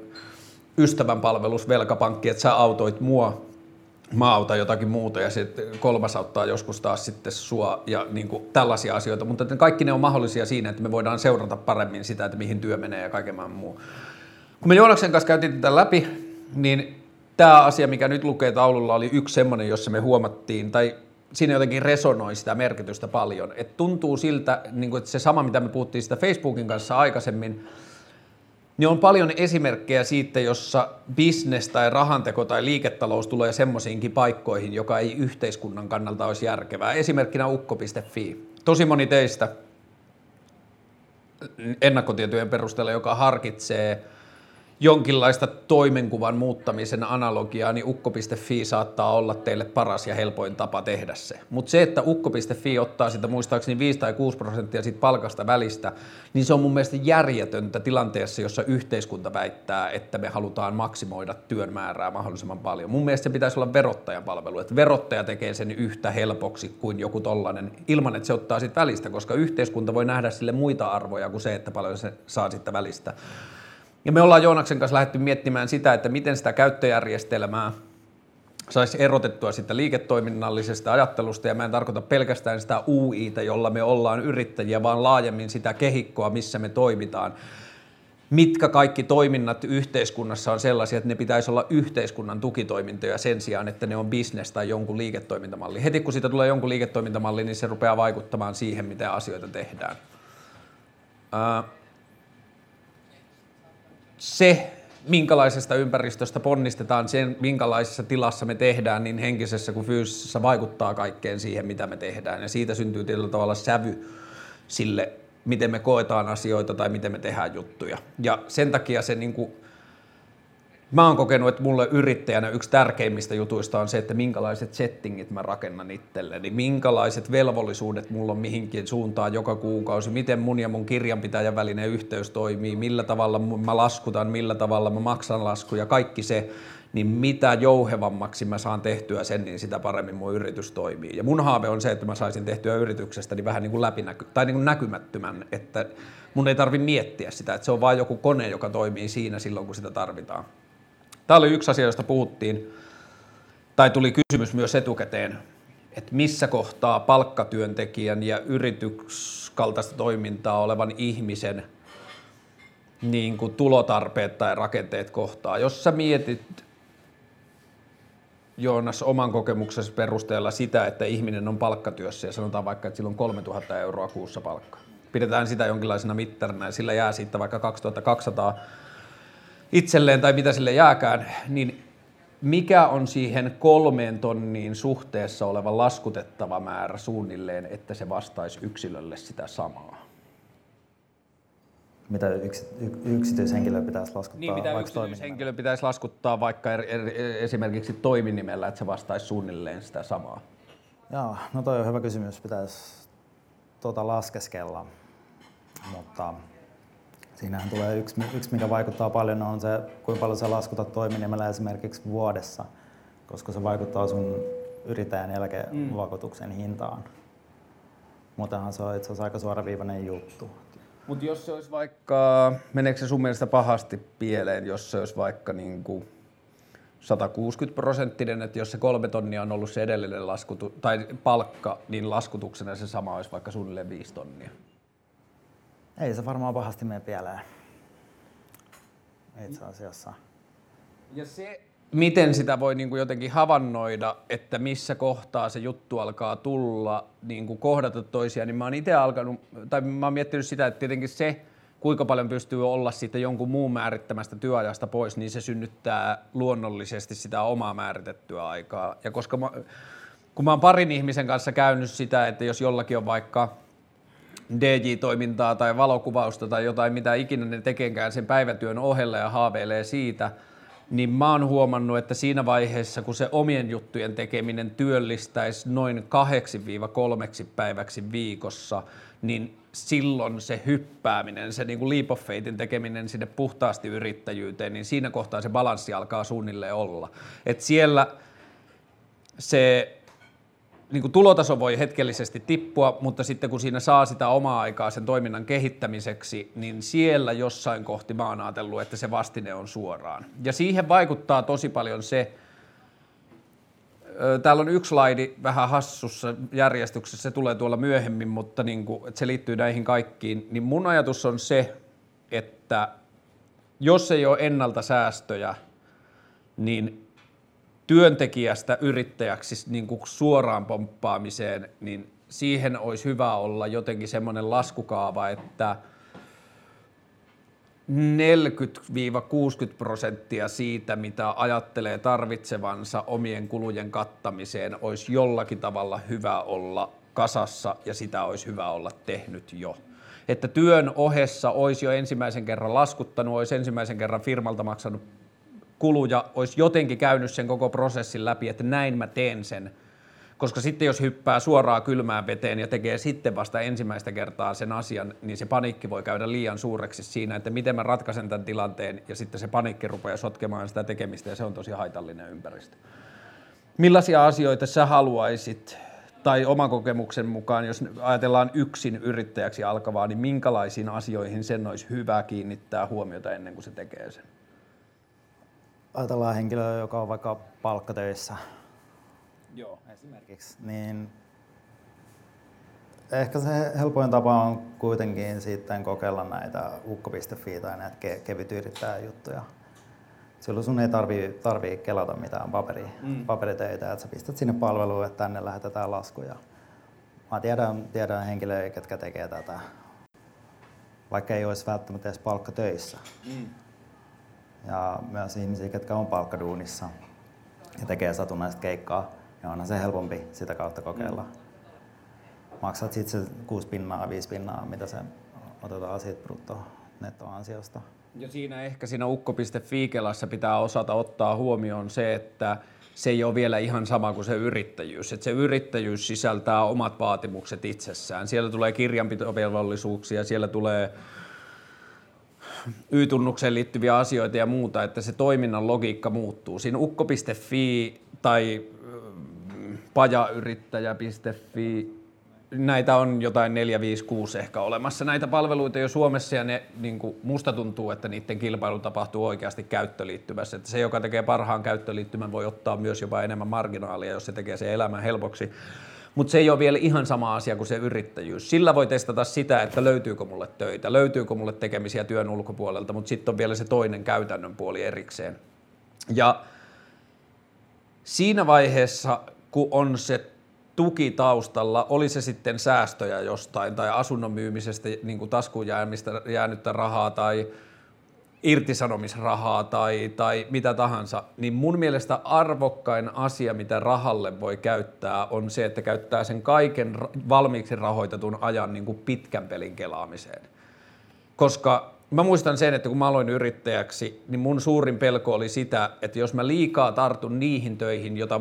ystävänpalvelus, velkapankki, että sä autoit mua, mä autan jotakin muuta ja sitten kolmas auttaa joskus taas sitten sua ja niin kuin tällaisia asioita, mutta kaikki ne on mahdollisia siinä, että me voidaan seurata paremmin sitä, että mihin työ menee ja kaiken muu. Kun me Joonaksen kanssa käytiin tätä läpi, niin tämä asia, mikä nyt lukee taululla, oli yksi semmoinen, jossa me huomattiin, tai siinä jotenkin resonoi sitä merkitystä paljon. Et tuntuu siltä, että se sama, mitä me puhuttiin sitä Facebookin kanssa aikaisemmin, niin on paljon esimerkkejä siitä, jossa business tai rahanteko tai liiketalous tulee semmoisiinkin paikkoihin, joka ei yhteiskunnan kannalta olisi järkevää. Esimerkkinä ukko.fi. Tosi moni teistä ennakkotietojen perusteella, joka harkitsee jonkinlaista toimenkuvan muuttamisen analogiaa, niin ukko.fi saattaa olla teille paras ja helpoin tapa tehdä se. Mutta se, että ukko.fi ottaa sitä muistaakseni 5 tai 6% siitä palkasta välistä, niin se on mun mielestä järjetöntä tilanteessa, jossa yhteiskunta väittää, että me halutaan maksimoida työn määrää mahdollisimman paljon. Mun mielestä se pitäisi olla verottajan palvelu, että verottaja tekee sen yhtä helpoksi kuin joku tollainen, ilman että se ottaa siitä välistä, koska yhteiskunta voi nähdä sille muita arvoja kuin se, että paljon se saa siitä välistä. Ja me ollaan Joonaksen kanssa lähdetty miettimään sitä, että miten sitä käyttöjärjestelmää saisi erotettua sitä liiketoiminnallisesta ajattelusta, ja mä en tarkoita pelkästään sitä UI:tä, jolla me ollaan yrittäjiä, vaan laajemmin sitä kehikkoa, missä me toimitaan. Mitkä kaikki toiminnat yhteiskunnassa on sellaisia, että ne pitäisi olla yhteiskunnan tukitoimintoja sen sijaan, että ne on business tai jonkun liiketoimintamalli. Heti kun siitä tulee jonkun liiketoimintamalli, niin se rupeaa vaikuttamaan siihen, miten asioita tehdään. Se, minkälaisesta ympäristöstä ponnistetaan, sen minkälaisessa tilassa me tehdään, niin henkisessä kuin fyysisessä vaikuttaa kaikkeen siihen, mitä me tehdään. Ja siitä syntyy tietyllä tavalla sävy sille, miten me koetaan asioita tai miten me tehdään juttuja. Ja sen takia se niin kuin, mä oon kokenut, että mulle yrittäjänä yksi tärkeimmistä jutuista on se, että minkälaiset settingit mä rakennan itselleni, minkälaiset velvollisuudet mulla on mihinkin suuntaan joka kuukausi, miten mun ja mun kirjanpitäjän välinen yhteys toimii, millä tavalla mä laskutan, millä tavalla mä maksan laskuja, kaikki se, niin mitä jouhevammaksi mä saan tehtyä sen, niin sitä paremmin mun yritys toimii. Ja mun haave on se, että mä saisin tehtyä yrityksestäni vähän niin kuin näkymättömän, että mun ei tarvi miettiä sitä, että se on vaan joku kone, joka toimii siinä silloin, kun sitä tarvitaan. Tämä oli yksi asia, josta puhuttiin, tai tuli kysymys myös etukäteen, että missä kohtaa palkkatyöntekijän ja yrityskaltaista toimintaa olevan ihmisen niin kuin tulotarpeet tai rakenteet kohtaa. Jos sä mietit, Joonas, oman kokemuksesi perusteella sitä, että ihminen on palkkatyössä ja sanotaan vaikka, että sillä on 3 000 euroa kuussa palkka. Pidetään sitä jonkinlaisena mittarina ja sillä jää siitä vaikka 2200 itselleen tai mitä sille jääkään, niin mikä on siihen 3 000 suhteessa oleva laskutettava määrä suunnilleen, että se vastaisi yksilölle sitä samaa? Mitä yksityishenkilö pitäisi laskuttaa? Niin, mitä yksityishenkilö pitäisi laskuttaa vaikka esimerkiksi toiminimellä, että se vastaisi suunnilleen sitä samaa? Joo, no toi on hyvä kysymys, pitäisi laskeskella, mutta siinähän tulee yksi, mikä vaikuttaa paljon, on se, kuinka paljon sä laskutat toiminimellä esimerkiksi vuodessa, koska se vaikuttaa sun yrittäjän eläkevakuutuksen hintaan. Muutenhan se on itse asiassa aika suoraviivainen juttu. Mutta jos se olisi vaikka, meneekö se sun mielestä pahasti pieleen, jos se olisi vaikka niin kuin 160%, että jos se 3 000 on ollut se edellinen tai palkka, niin laskutuksena se sama olisi vaikka suunnilleen 5 000. Ei se varmaan pahasti mene pieleen, itse asiassa. Ja se, miten sitä voi niin kuin jotenkin havainnoida, että missä kohtaa se juttu alkaa tulla, niin kuin kohdata toisiaan, niin mä oon miettinyt sitä, että tietenkin se, kuinka paljon pystyy olla siitä jonkun muun määrittämästä työajasta pois, niin se synnyttää luonnollisesti sitä omaa määritettyä aikaa. Ja koska kun mä oon parin ihmisen kanssa käynyt sitä, että jos jollakin on vaikka DJ-toimintaa tai valokuvausta tai jotain, mitä ikinä ne tekeekään sen päivätyön ohella ja haaveilee siitä, niin mä oon huomannut, että siinä vaiheessa, kun se omien juttujen tekeminen työllistäisi noin 2-3 päiväksi viikossa, niin silloin se hyppääminen, se niin kuin leap of faithin tekeminen sinne puhtaasti yrittäjyyteen, niin siinä kohtaa se balanssi alkaa suunnilleen olla. Et siellä se niin kuin tulotaso voi hetkellisesti tippua, mutta sitten kun siinä saa sitä omaa aikaa sen toiminnan kehittämiseksi, niin siellä jossain kohti mä oon ajatellut, että se vastine on suoraan. Ja siihen vaikuttaa tosi paljon se, täällä on yksi slaidi vähän hassussa järjestyksessä, se tulee tuolla myöhemmin, mutta niin kuin, että se liittyy näihin kaikkiin, niin mun ajatus on se, että jos ei ole ennalta säästöjä, niin työntekijästä yrittäjäksi niin kuin suoraan pomppaamiseen, niin siihen olisi hyvä olla jotenkin semmoinen laskukaava, että 40-60% siitä, mitä ajattelee tarvitsevansa omien kulujen kattamiseen, olisi jollakin tavalla hyvä olla kasassa ja sitä olisi hyvä olla tehnyt jo. että työn ohessa olisi jo ensimmäisen kerran laskuttanut, olisi ensimmäisen kerran firmalta maksanut kuluja, olisi jotenkin käynyt sen koko prosessin läpi, että näin mä teen sen. Koska sitten jos hyppää suoraan kylmään veteen ja tekee sitten vasta ensimmäistä kertaa sen asian, niin se paniikki voi käydä liian suureksi siinä, että miten mä ratkaisen tämän tilanteen, ja sitten se paniikki rupeaa sotkemaan sitä tekemistä, ja se on tosi haitallinen ympäristö. Millaisia asioita sä haluaisit, tai oman kokemuksen mukaan, jos ajatellaan yksin yrittäjäksi alkavaa, niin minkälaisiin asioihin sen olisi hyvä kiinnittää huomiota ennen kuin se tekee sen? Ajatellaan henkilöä, joka on vaikka palkkatöissä. Joo, esimerkiksi. Niin ehkä se helpoin tapa on kuitenkin sitten kokeilla näitä ukko.fi tai näitä kevytyrittäjäjuttuja. Silloin sun ei tarvii kelata mitään paperitöitä, että sä pistät sinne palveluun, että tänne lähetetään laskuja. Mä tiedän henkilöitä, jotka tekee tätä, vaikka ei olisi välttämättä edes palkkatöissä. Mm. Ja myös ihmisiä, jotka on palkkaduunissa ja tekee satunnaista keikkaa, ja onhan se helpompi sitä kautta kokeilla. Maksat sitten se 6 pinnaa, 5 pinnaa, mitä se otetaan siitä bruttonettoansiosta. Ja siinä ehkä siinä ukko.fi-kelassa pitää osata ottaa huomioon se, että se ei ole vielä ihan sama kuin se yrittäjyys. Että se yrittäjyys sisältää omat vaatimukset itsessään. Siellä tulee kirjanpitovelvollisuuksia, siellä tulee Y-tunnukseen liittyviä asioita ja muuta, että se toiminnan logiikka muuttuu. Siinä ukko.fi tai pajayrittäjä.fi, näitä on jotain 4, 5, 6 ehkä olemassa näitä palveluita jo Suomessa, ja ne, niin kuin musta tuntuu, että niiden kilpailu tapahtuu oikeasti käyttöliittymässä. Että se, joka tekee parhaan käyttöliittymän, voi ottaa myös jopa enemmän marginaalia, jos se tekee sen elämän helpoksi. Mutta se ei ole vielä ihan sama asia kuin se yrittäjyys. Sillä voi testata sitä, että löytyykö mulle töitä, löytyykö mulle tekemisiä työn ulkopuolelta, mutta sitten on vielä se toinen käytännön puoli erikseen. Ja siinä vaiheessa, kun on se tuki taustalla, oli se sitten säästöjä jostain tai asunnon myymisestä niin kuin taskuun jäänyttä rahaa tai irtisanomisrahaa tai mitä tahansa, niin mun mielestä arvokkain asia, mitä rahalle voi käyttää, on se, että käyttää sen kaiken valmiiksi rahoitetun ajan niin kuin pitkän pelin kelaamiseen. Koska mä muistan sen, että kun mä aloin yrittäjäksi, niin mun suurin pelko oli sitä, että jos mä liikaa tartun niihin töihin, jota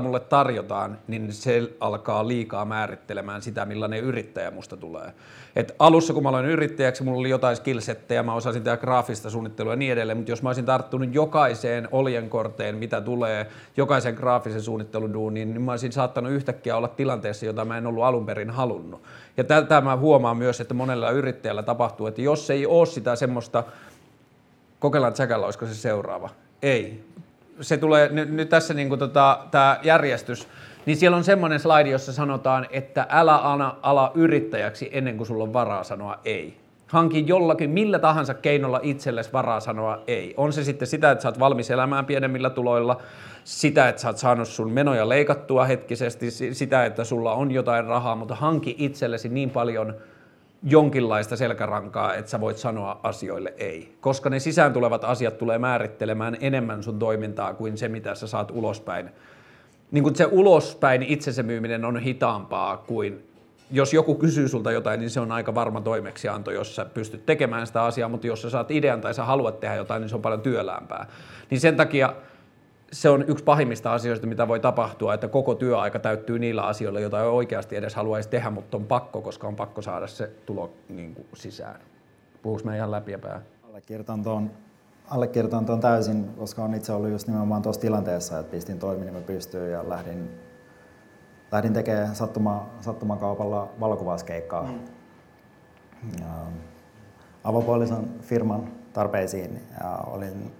mulle tarjotaan, niin se alkaa liikaa määrittelemään sitä, millainen yrittäjä musta tulee. Et alussa, kun mä aloin yrittäjäksi, mulla oli jotain skillsettejä, mä osasin tehdä graafista suunnittelua ja niin edelleen, mutta jos mä olisin tarttunut jokaiseen oljenkorteen, mitä tulee, jokaisen graafisen suunnitteluduuniin, niin mä olisin saattanut yhtäkkiä olla tilanteessa, jota mä en ollut alun perin halunnut. Ja tätä mä huomaan myös, että monella yrittäjällä tapahtuu, että jos ei ole sitä semmoista, kokeillaan tsäkällä, olisiko se seuraava. Ei. Se tulee nyt tässä niin kuin tämä järjestys, niin siellä on semmoinen slaidi, jossa sanotaan, että älä ala yrittäjäksi ennen kuin sulla on varaa sanoa ei. Hanki jollakin, millä tahansa keinolla itsellesi varaa sanoa ei. On se sitten sitä, että sä oot valmis elämään pienemmillä tuloilla, sitä, että sä oot saanut sun menoja leikattua hetkisesti, sitä, että sulla on jotain rahaa, mutta hanki itsellesi niin paljon jonkinlaista selkärankaa, että sä voit sanoa asioille ei. Koska ne sisään tulevat asiat tulee määrittelemään enemmän sun toimintaa kuin se, mitä sä saat ulospäin. Niin kun se ulospäin itsensä myyminen on hitaampaa kuin, jos joku kysyy sulta jotain, niin se on aika varma toimeksianto, jos sä pystyt tekemään sitä asiaa, mutta jos sä saat idean tai sä haluat tehdä jotain, niin se on paljon työläämpää. Niin sen takia se on yksi pahimmista asioista, mitä voi tapahtua, että koko työaika täyttyy niillä asioilla, joita ei oikeasti edes haluaisi tehdä, mutta on pakko, koska on pakko saada se tulo niin kuin sisään. Puhuuko mä ihan läpi ja päähän? Allekirjoitan tuon täysin, koska on itse ollut just nimenomaan tuossa tilanteessa, että pistin toiminimen pystyyn ja lähdin tekemään sattumakaupalla valokuvauskeikkaa avopuolison firman tarpeisiin, ja olin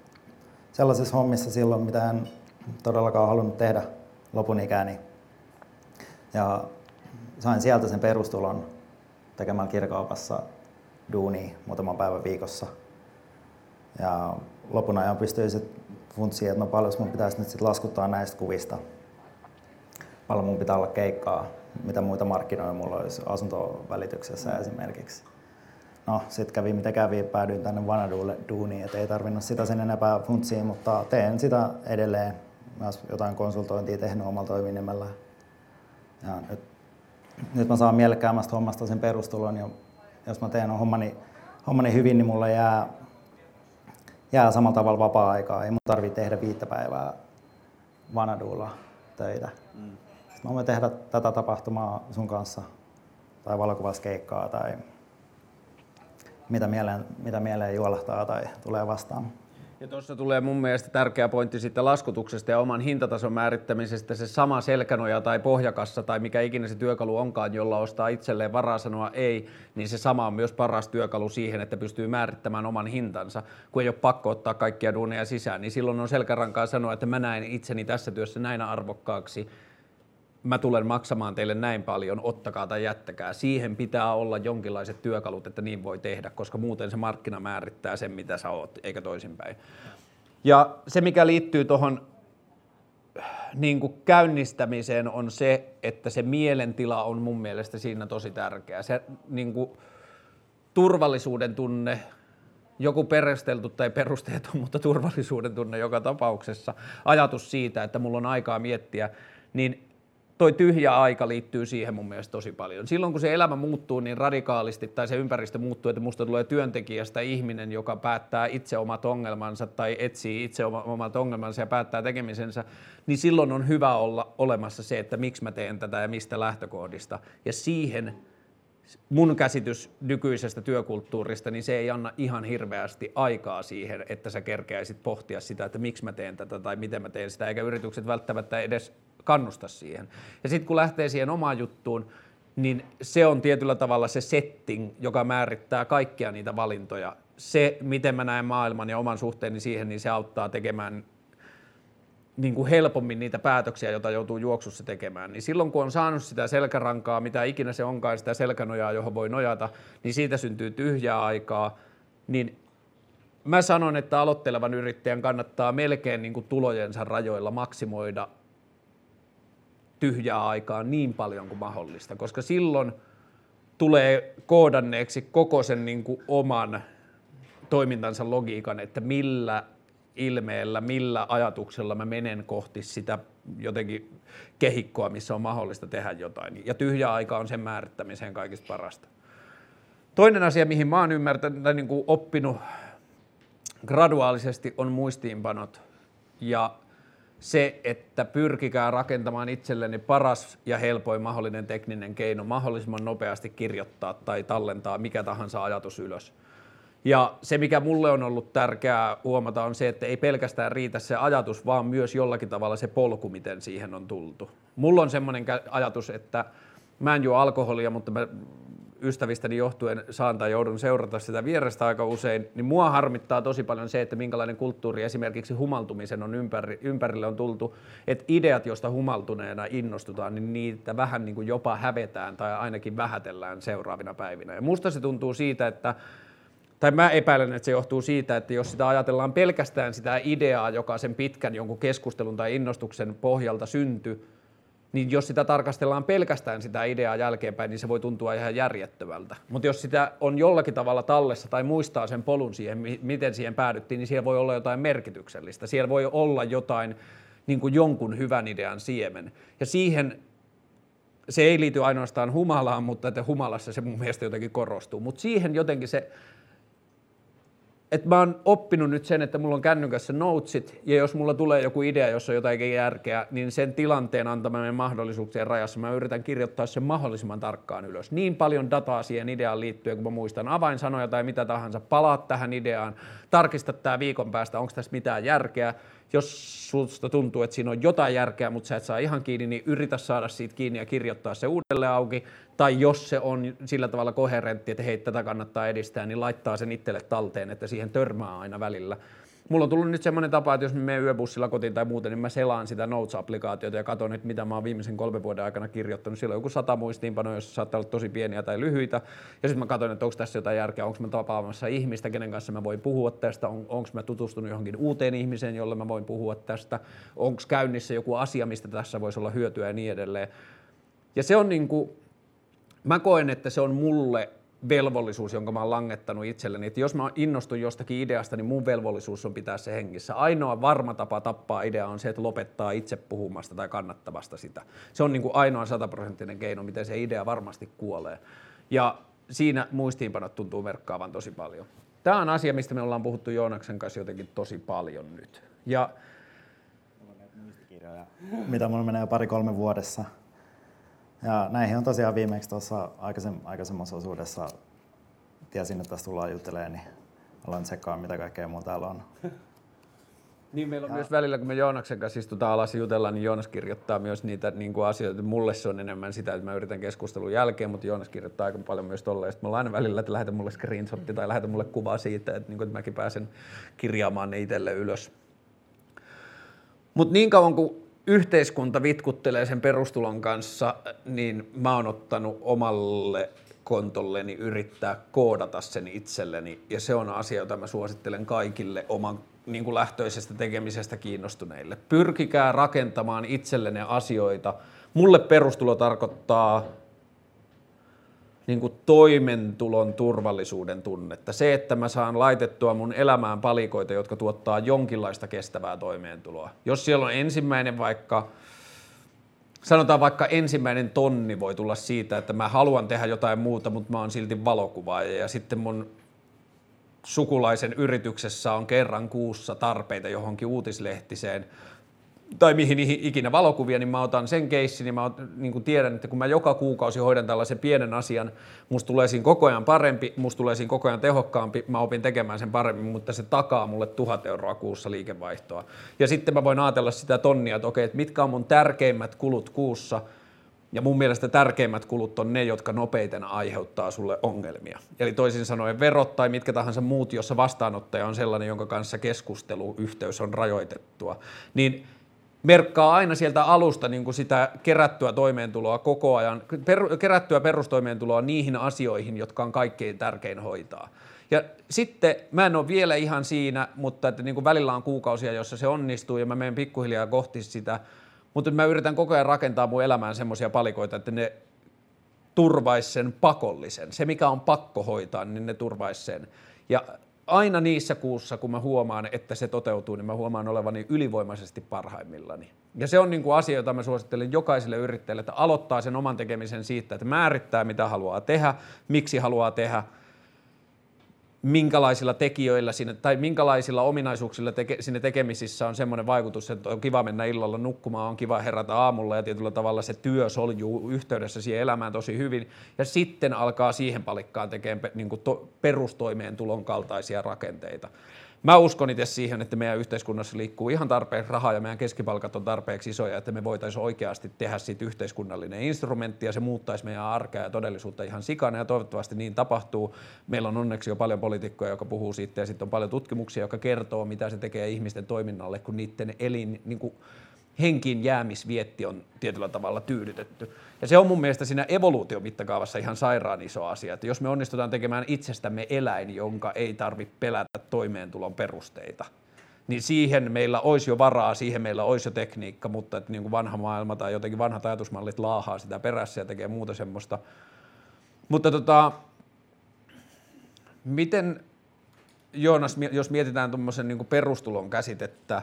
sellaisessa hommissa silloin, mitä en todellakaan halunnut tehdä lopun ikääni. Ja sain sieltä sen perustulon tekemään kirjakaupassa duunia muutaman päivän viikossa. Ja lopun ajan pystyi sitten funtsiin, että no paljon mun pitäisi nyt sit laskuttaa näistä kuvista. Paljon mun pitää olla keikkaa, mitä muita markkinoja mulla olisi asuntovälityksessä esimerkiksi. No, sitten kävi mitä kävi, päädyin tänne Wannadoolle duuniin, et ei tarvinnut sitä sen enempää funtsia, mutta teen sitä edelleen. Mä oon jotain konsultointia tehnyt omalla toiminimellä. Ja nyt mä saan mielekkäämmästä hommasta sen perustulon ja jos mä teen hommani hyvin, niin mulle jää samalla tavalla vapaa-aikaa. Ei mun tarvitse tehdä 5 päivää Wannaduulla töitä. Mm. Mä voin tehdä tätä tapahtumaa sun kanssa tai valokuvauskeikkaa tai mitä mieleen juolahtaa tai tulee vastaan. Ja tuossa tulee mun mielestä tärkeä pointti sitten laskutuksesta ja oman hintatason määrittämisestä, se sama selkänoja tai pohjakassa tai mikä ikinä se työkalu onkaan, jolla ostaa itselleen varaa sanoa ei, niin se sama on myös paras työkalu siihen, että pystyy määrittämään oman hintansa, kun ei ole pakko ottaa kaikkia duuneja sisään, niin silloin on selkärankaa sanoa, että mä näen itseni tässä työssä näin arvokkaaksi, mä tulen maksamaan teille näin paljon, ottakaa tai jättäkää. Siihen pitää olla jonkinlaiset työkalut, että niin voi tehdä, koska muuten se markkina määrittää sen, mitä sä oot, eikä toisinpäin. Ja se, mikä liittyy tuohon niin kuin käynnistämiseen, on se, että se mielentila on mun mielestä siinä tosi tärkeä. Se niin kuin turvallisuuden tunne, joku perusteltu tai perusteeton, mutta turvallisuuden tunne joka tapauksessa, ajatus siitä, että mulla on aikaa miettiä, niin toi tyhjä aika liittyy siihen mun mielestä tosi paljon. Silloin kun se elämä muuttuu niin radikaalisti tai se ympäristö muuttuu, että musta tulee työntekijästä ihminen, joka päättää itse omat ongelmansa tai etsii itse omat ongelmansa ja päättää tekemisensä, niin silloin on hyvä olla olemassa se, että miksi mä teen tätä ja mistä lähtökohdista. Ja siihen mun käsitys nykyisestä työkulttuurista, niin se ei anna ihan hirveästi aikaa siihen, että sä kerkeäisit pohtia sitä, että miksi mä teen tätä tai miten mä teen sitä, eikä yritykset välttämättä edes kannusta siihen. Ja sitten kun lähtee siihen omaan juttuun, niin se on tietyllä tavalla se setting, joka määrittää kaikkia niitä valintoja. Se, miten mä näen maailman ja oman suhteeni siihen, niin se auttaa tekemään niin kuin helpommin niitä päätöksiä, joita joutuu juoksussa tekemään. Niin silloin kun on saanut sitä selkärankaa, mitä ikinä se onkaan, sitä selkänojaa, johon voi nojata, niin siitä syntyy tyhjää aikaa, niin mä sanon, että aloittelevan yrittäjän kannattaa melkein niin kuin tulojensa rajoilla maksimoida tyhjää aikaa niin paljon kuin mahdollista, koska silloin tulee koodanneeksi koko sen niin kuin oman toimintansa logiikan, että millä ilmeellä, millä ajatuksella mä menen kohti sitä jotenkin kehikkoa, missä on mahdollista tehdä jotain. Ja tyhjä aika on sen määrittämiseen kaikista parasta. Toinen asia, mihin mä oon ymmärtänyt tai niin kuin oppinut graduaalisesti, on muistiinpanot ja se, että pyrkikää rakentamaan itselleni paras ja helpoin mahdollinen tekninen keino mahdollisimman nopeasti kirjoittaa tai tallentaa mikä tahansa ajatus ylös. Ja se, mikä mulle on ollut tärkeää huomata, on se, että ei pelkästään riitä se ajatus, vaan myös jollakin tavalla se polku, miten siihen on tultu. Mulla on semmoinen ajatus, että mä en juo alkoholia, mutta mä ystävistäni johtuen saan tai joudun seurata sitä vierestä aika usein, niin mua harmittaa tosi paljon se, että minkälainen kulttuuri esimerkiksi humaltumisen on ympärille on tultu, että ideat, joista humaltuneena innostutaan, niin niitä vähän niin kuin jopa hävetään tai ainakin vähätellään seuraavina päivinä. Ja musta se tuntuu siitä, että tai mä epäilen, että se johtuu siitä, että jos sitä ajatellaan pelkästään sitä ideaa, joka sen pitkän jonkun keskustelun tai innostuksen pohjalta syntyy, niin jos sitä tarkastellaan pelkästään sitä ideaa jälkeenpäin, niin se voi tuntua ihan järjettömältä. Mutta jos sitä on jollakin tavalla tallessa tai muistaa sen polun siihen, miten siihen päädyttiin, niin siellä voi olla jotain merkityksellistä. Siellä voi olla jotain niin kuin jonkun hyvän idean siemen. Ja siihen se ei liity ainoastaan humalaan, mutta että humalassa se mun mielestä jotenkin korostuu. Mutta siihen jotenkin se, että mä oon oppinut nyt sen, että mulla on kännykässä notesit, ja jos mulla tulee joku idea, jossa on jotain järkeä, niin sen tilanteen antamien mahdollisuuksien rajassa mä yritän kirjoittaa sen mahdollisimman tarkkaan ylös. Niin paljon dataa siihen ideaan liittyen, kun mä muistan avainsanoja tai mitä tahansa, palaat tähän ideaan, tarkista tää viikon päästä, onko tässä mitään järkeä. Jos susta tuntuu, että siinä on jotain järkeä, mutta sä et saa ihan kiinni, niin yritä saada siitä kiinni ja kirjoittaa se uudelleen auki. Tai jos se on sillä tavalla koherentti, että hei, tätä kannattaa edistää, niin laittaa sen itselle talteen, että siihen törmää aina välillä. Mulla on tullut nyt semmoinen tapa, että jos mä menen yöbussilla kotiin tai muuten, niin mä selaan sitä Notes-applikaatiota ja katson, että mitä mä oon viimeisen 3 vuoden aikana kirjoittanut. Siellä on joku 100 muistiinpanoja, jossa saattaa olla tosi pieniä tai lyhyitä. Ja sitten mä katson, että onko tässä jotain järkeä, onko mä tapaamassa ihmistä, kenen kanssa mä voin puhua tästä, onko mä tutustunut johonkin uuteen ihmiseen, jolle mä voin puhua tästä, onko käynnissä joku asia, mistä tässä voisi olla hyötyä ja niin edelleen. Ja se on niin kuin, mä koen, että se on mulle velvollisuus, jonka mä oon langettanut itselleni, että jos mä innostun jostakin ideasta, niin mun velvollisuus on pitää se hengissä. Ainoa varma tapa tappaa idea on se, että lopettaa itse puhumasta tai kannattamasta sitä. Se on niin kuin ainoa 100% keino, miten se idea varmasti kuolee. Ja siinä muistiinpanot tuntuu merkkaavan tosi paljon. Tämä on asia, mistä me ollaan puhuttu Joonaksen kanssa jotenkin tosi paljon nyt. Ja mitä mulla menee 2-3 vuodessa. Ja näihin on tosiaan viimeksi tuossa aikaisemmassa osuudessa, tiesin, että tässä tullaan juttelemaan, niin aloin tsekkaamaan, mitä kaikkea muuta täällä on. Niin meillä on myös välillä, kun me Joonaksen kanssa istutaan alas jutellaan, niin Joonas kirjoittaa myös niitä niin kuin asioita. Mulle se on enemmän sitä, että mä yritän keskustelun jälkeen, mutta Joonas kirjoittaa aika paljon myös tolleen. Sitten me ollaan aina välillä, että lähetä mulle screenshotti tai lähetä mulle kuvaa siitä, että, niin kuin, että mäkin pääsen kirjaamaan ne itselle ylös. Mutta niin kauan kuin yhteiskunta vitkuttelee sen perustulon kanssa, niin mä oon ottanut omalle kontolleni yrittää koodata sen itselleni. Ja se on asia, jota mä suosittelen kaikille oman niin kuin lähtöisestä tekemisestä kiinnostuneille. Pyrkikää rakentamaan itsellenne asioita. Mulle perustulo tarkoittaa niin kuin toimentulon turvallisuuden tunnetta. Se, että mä saan laitettua mun elämään palikoita, jotka tuottaa jonkinlaista kestävää toimeentuloa. Jos siellä on ensimmäinen 1,000 voi tulla siitä, että mä haluan tehdä jotain muuta, mutta mä oon silti valokuvaaja ja sitten mun sukulaisen yrityksessä on kerran kuussa tarpeita johonkin uutislehtiseen tai mihin ikinä valokuvia, niin mä otan sen keissin ja mä niin tiedän, että kun mä joka kuukausi hoidan tällaisen pienen asian, musta tulee siinä koko ajan parempi, musta tulee siinä koko ajan tehokkaampi, mä opin tekemään sen paremmin, mutta se takaa mulle 1,000 euroa kuussa liikevaihtoa. Ja sitten mä voin ajatella sitä tonnia, että okei, että mitkä on mun tärkeimmät kulut kuussa, ja mun mielestä tärkeimmät kulut on ne, jotka nopeiten aiheuttaa sulle ongelmia. Eli toisin sanoen verot tai mitkä tahansa muut, jossa vastaanottaja on sellainen, jonka kanssa keskusteluyhteys on rajoitettua, niin merkkaa aina sieltä alusta niin kuin sitä kerättyä toimeentuloa koko ajan, kerättyä perustoimeentuloa niihin asioihin, jotka on kaikkein tärkein hoitaa. Ja sitten mä en ole vielä ihan siinä, mutta että niin kuin välillä on kuukausia, jossa se onnistuu ja mä menen pikkuhiljaa kohti sitä, mutta mä yritän koko ajan rakentaa mun elämään semmoisia palikoita, että ne turvaisi sen pakollisen. Se, mikä on pakko hoitaa, niin ne turvaisi sen. Ja aina niissä kuussa, kun mä huomaan, että se toteutuu, niin mä huomaan olevani ylivoimaisesti parhaimmillani. Ja se on niin kuin asia, jota mä suosittelen jokaiselle yrittäjälle, että aloittaa sen oman tekemisen siitä, että määrittää, mitä haluaa tehdä, miksi haluaa tehdä, minkälaisilla tekijöillä sinne, tai minkälaisilla ominaisuuksilla sinne tekemisissä on semmoinen vaikutus, että on kiva mennä illalla nukkumaan, on kiva herätä aamulla ja tietyllä tavalla se työ soljuu yhteydessä siihen elämään tosi hyvin ja sitten alkaa siihen palikkaan tekemään niin kuin perustoimeentulon kaltaisia rakenteita. Mä uskon itse siihen, että meidän yhteiskunnassa liikkuu ihan tarpeeksi rahaa ja meidän keskipalkat on tarpeeksi isoja, että me voitaisiin oikeasti tehdä siitä yhteiskunnallinen instrumentti ja se muuttaisi meidän arkea ja todellisuutta ihan sikana ja toivottavasti niin tapahtuu. Meillä on onneksi jo paljon poliitikkoja, jotka puhuu siitä ja sitten on paljon tutkimuksia, jotka kertoo, mitä se tekee ihmisten toiminnalle, kun niiden henkiin jäämisvietti on tietyllä tavalla tyydytetty. Ja se on mun mielestä siinä evoluution mittakaavassa ihan sairaan iso asia, että jos me onnistutaan tekemään itsestämme eläin, jonka ei tarvitse pelätä toimeentulon perusteita, niin siihen meillä olisi jo varaa, siihen meillä olisi jo tekniikka, mutta että niin kuin vanha maailma tai jotenkin vanhat ajatusmallit laahaa sitä perässä ja tekee muuta semmoista. Mutta miten, Joonas, jos mietitään tuommoisen niin kuin perustulon käsitettä,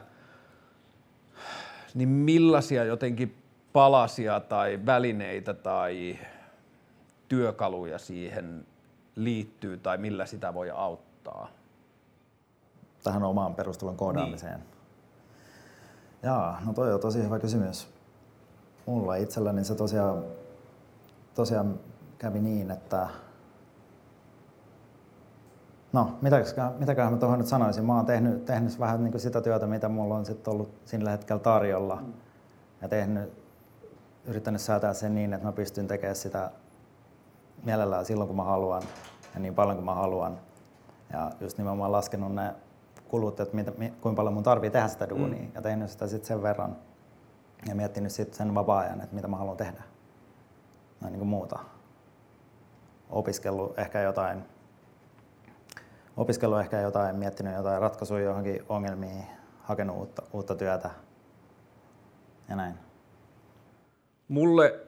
niin millaisia jotenkin palasia tai välineitä tai työkaluja siihen liittyy tai millä sitä voi auttaa? Tähän omaan perustulon koodaamiseen. Niin. Jaa, no toi on tosi hyvä kysymys. Mulla itselläni se tosiaan kävi niin, että mitäköhän mä tuohon nyt sanoisin? Mä oon tehnyt vähän niin kuin sitä työtä, mitä mulla on sitten ollut sillä hetkellä tarjolla. Ja yrittänyt säätää sen niin, että mä pystyn tekemään sitä mielellään silloin, kun mä haluan ja niin paljon, kuin mä haluan. Ja just nimenomaan laskenut ne kulut, että kuinka paljon mun tarvii tehdä sitä duunia. Ja tehnyt sitä sitten sen verran. Ja miettinyt sitten sen vapaa-ajan, että mitä mä haluan tehdä. Noin niin kuin muuta. Opiskellut ehkä jotain, miettinyt jotain ratkaisuja johonkin ongelmiin, hakenut uutta työtä ja näin.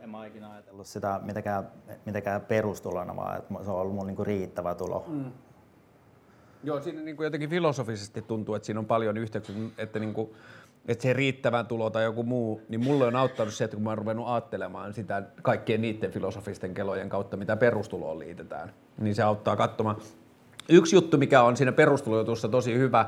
En mä ikinä ajatellut sitä mitenkään perustulona, vaan että se on ollut mulle niinku riittävä tulo. Mm. Joo, siinä niinku jotenkin filosofisesti tuntuu, että siinä on paljon yhteyksiä, että niinku että se riittävän tulo tai joku muu, niin mulle on auttanut se, että kun mä oon ruvennut aattelemaan sitä kaikkien niiden filosofisten kelojen kautta, mitä perustuloon liitetään, niin se auttaa katsomaan. Yksi juttu, mikä on siinä perustulojutussa tosi hyvä,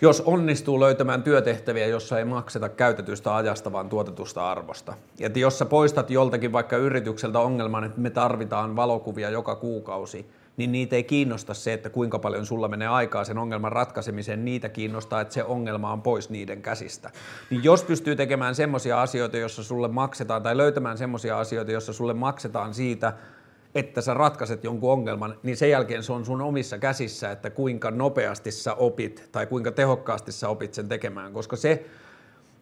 jos onnistuu löytämään työtehtäviä, jossa ei makseta käytetystä ajasta, vaan tuotetusta arvosta. Että jos sä poistat joltakin vaikka yritykseltä ongelman, että me tarvitaan valokuvia joka kuukausi, niin niitä ei kiinnosta se, että kuinka paljon sulla menee aikaa sen ongelman ratkaisemiseen, niitä kiinnostaa, että se ongelma on pois niiden käsistä. Niin jos pystyy tekemään semmoisia asioita, jossa sulle maksetaan, tai löytämään semmoisia asioita, jossa sulle maksetaan siitä, että sä ratkaiset jonkun ongelman, niin sen jälkeen se on sun omissa käsissä, että kuinka nopeasti sä opit, tai kuinka tehokkaasti sä opit sen tekemään, koska se,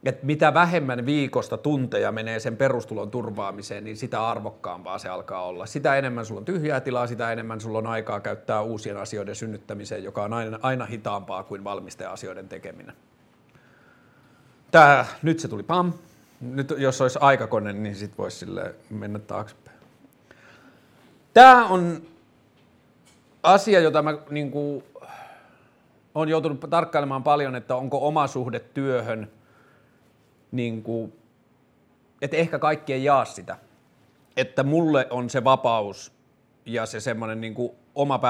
että mitä vähemmän viikosta tunteja menee sen perustulon turvaamiseen, niin sitä arvokkaampaa se alkaa olla. Sitä enemmän sulla on tyhjää tilaa, sitä enemmän sulla on aikaa käyttää uusien asioiden synnyttämiseen, joka on aina hitaampaa kuin valmisten asioiden tekeminen. Nyt se tuli pam. Nyt jos olisi aikakone, niin sit voisi silleen mennä taaksepäin. Tämä on asia, jota mä niinku olen joutunut tarkkailemaan paljon, että onko oma suhde työhön, niinku, että ehkä kaikki ei jaa sitä, että mulle on se vapaus ja se semmoinen niinku oma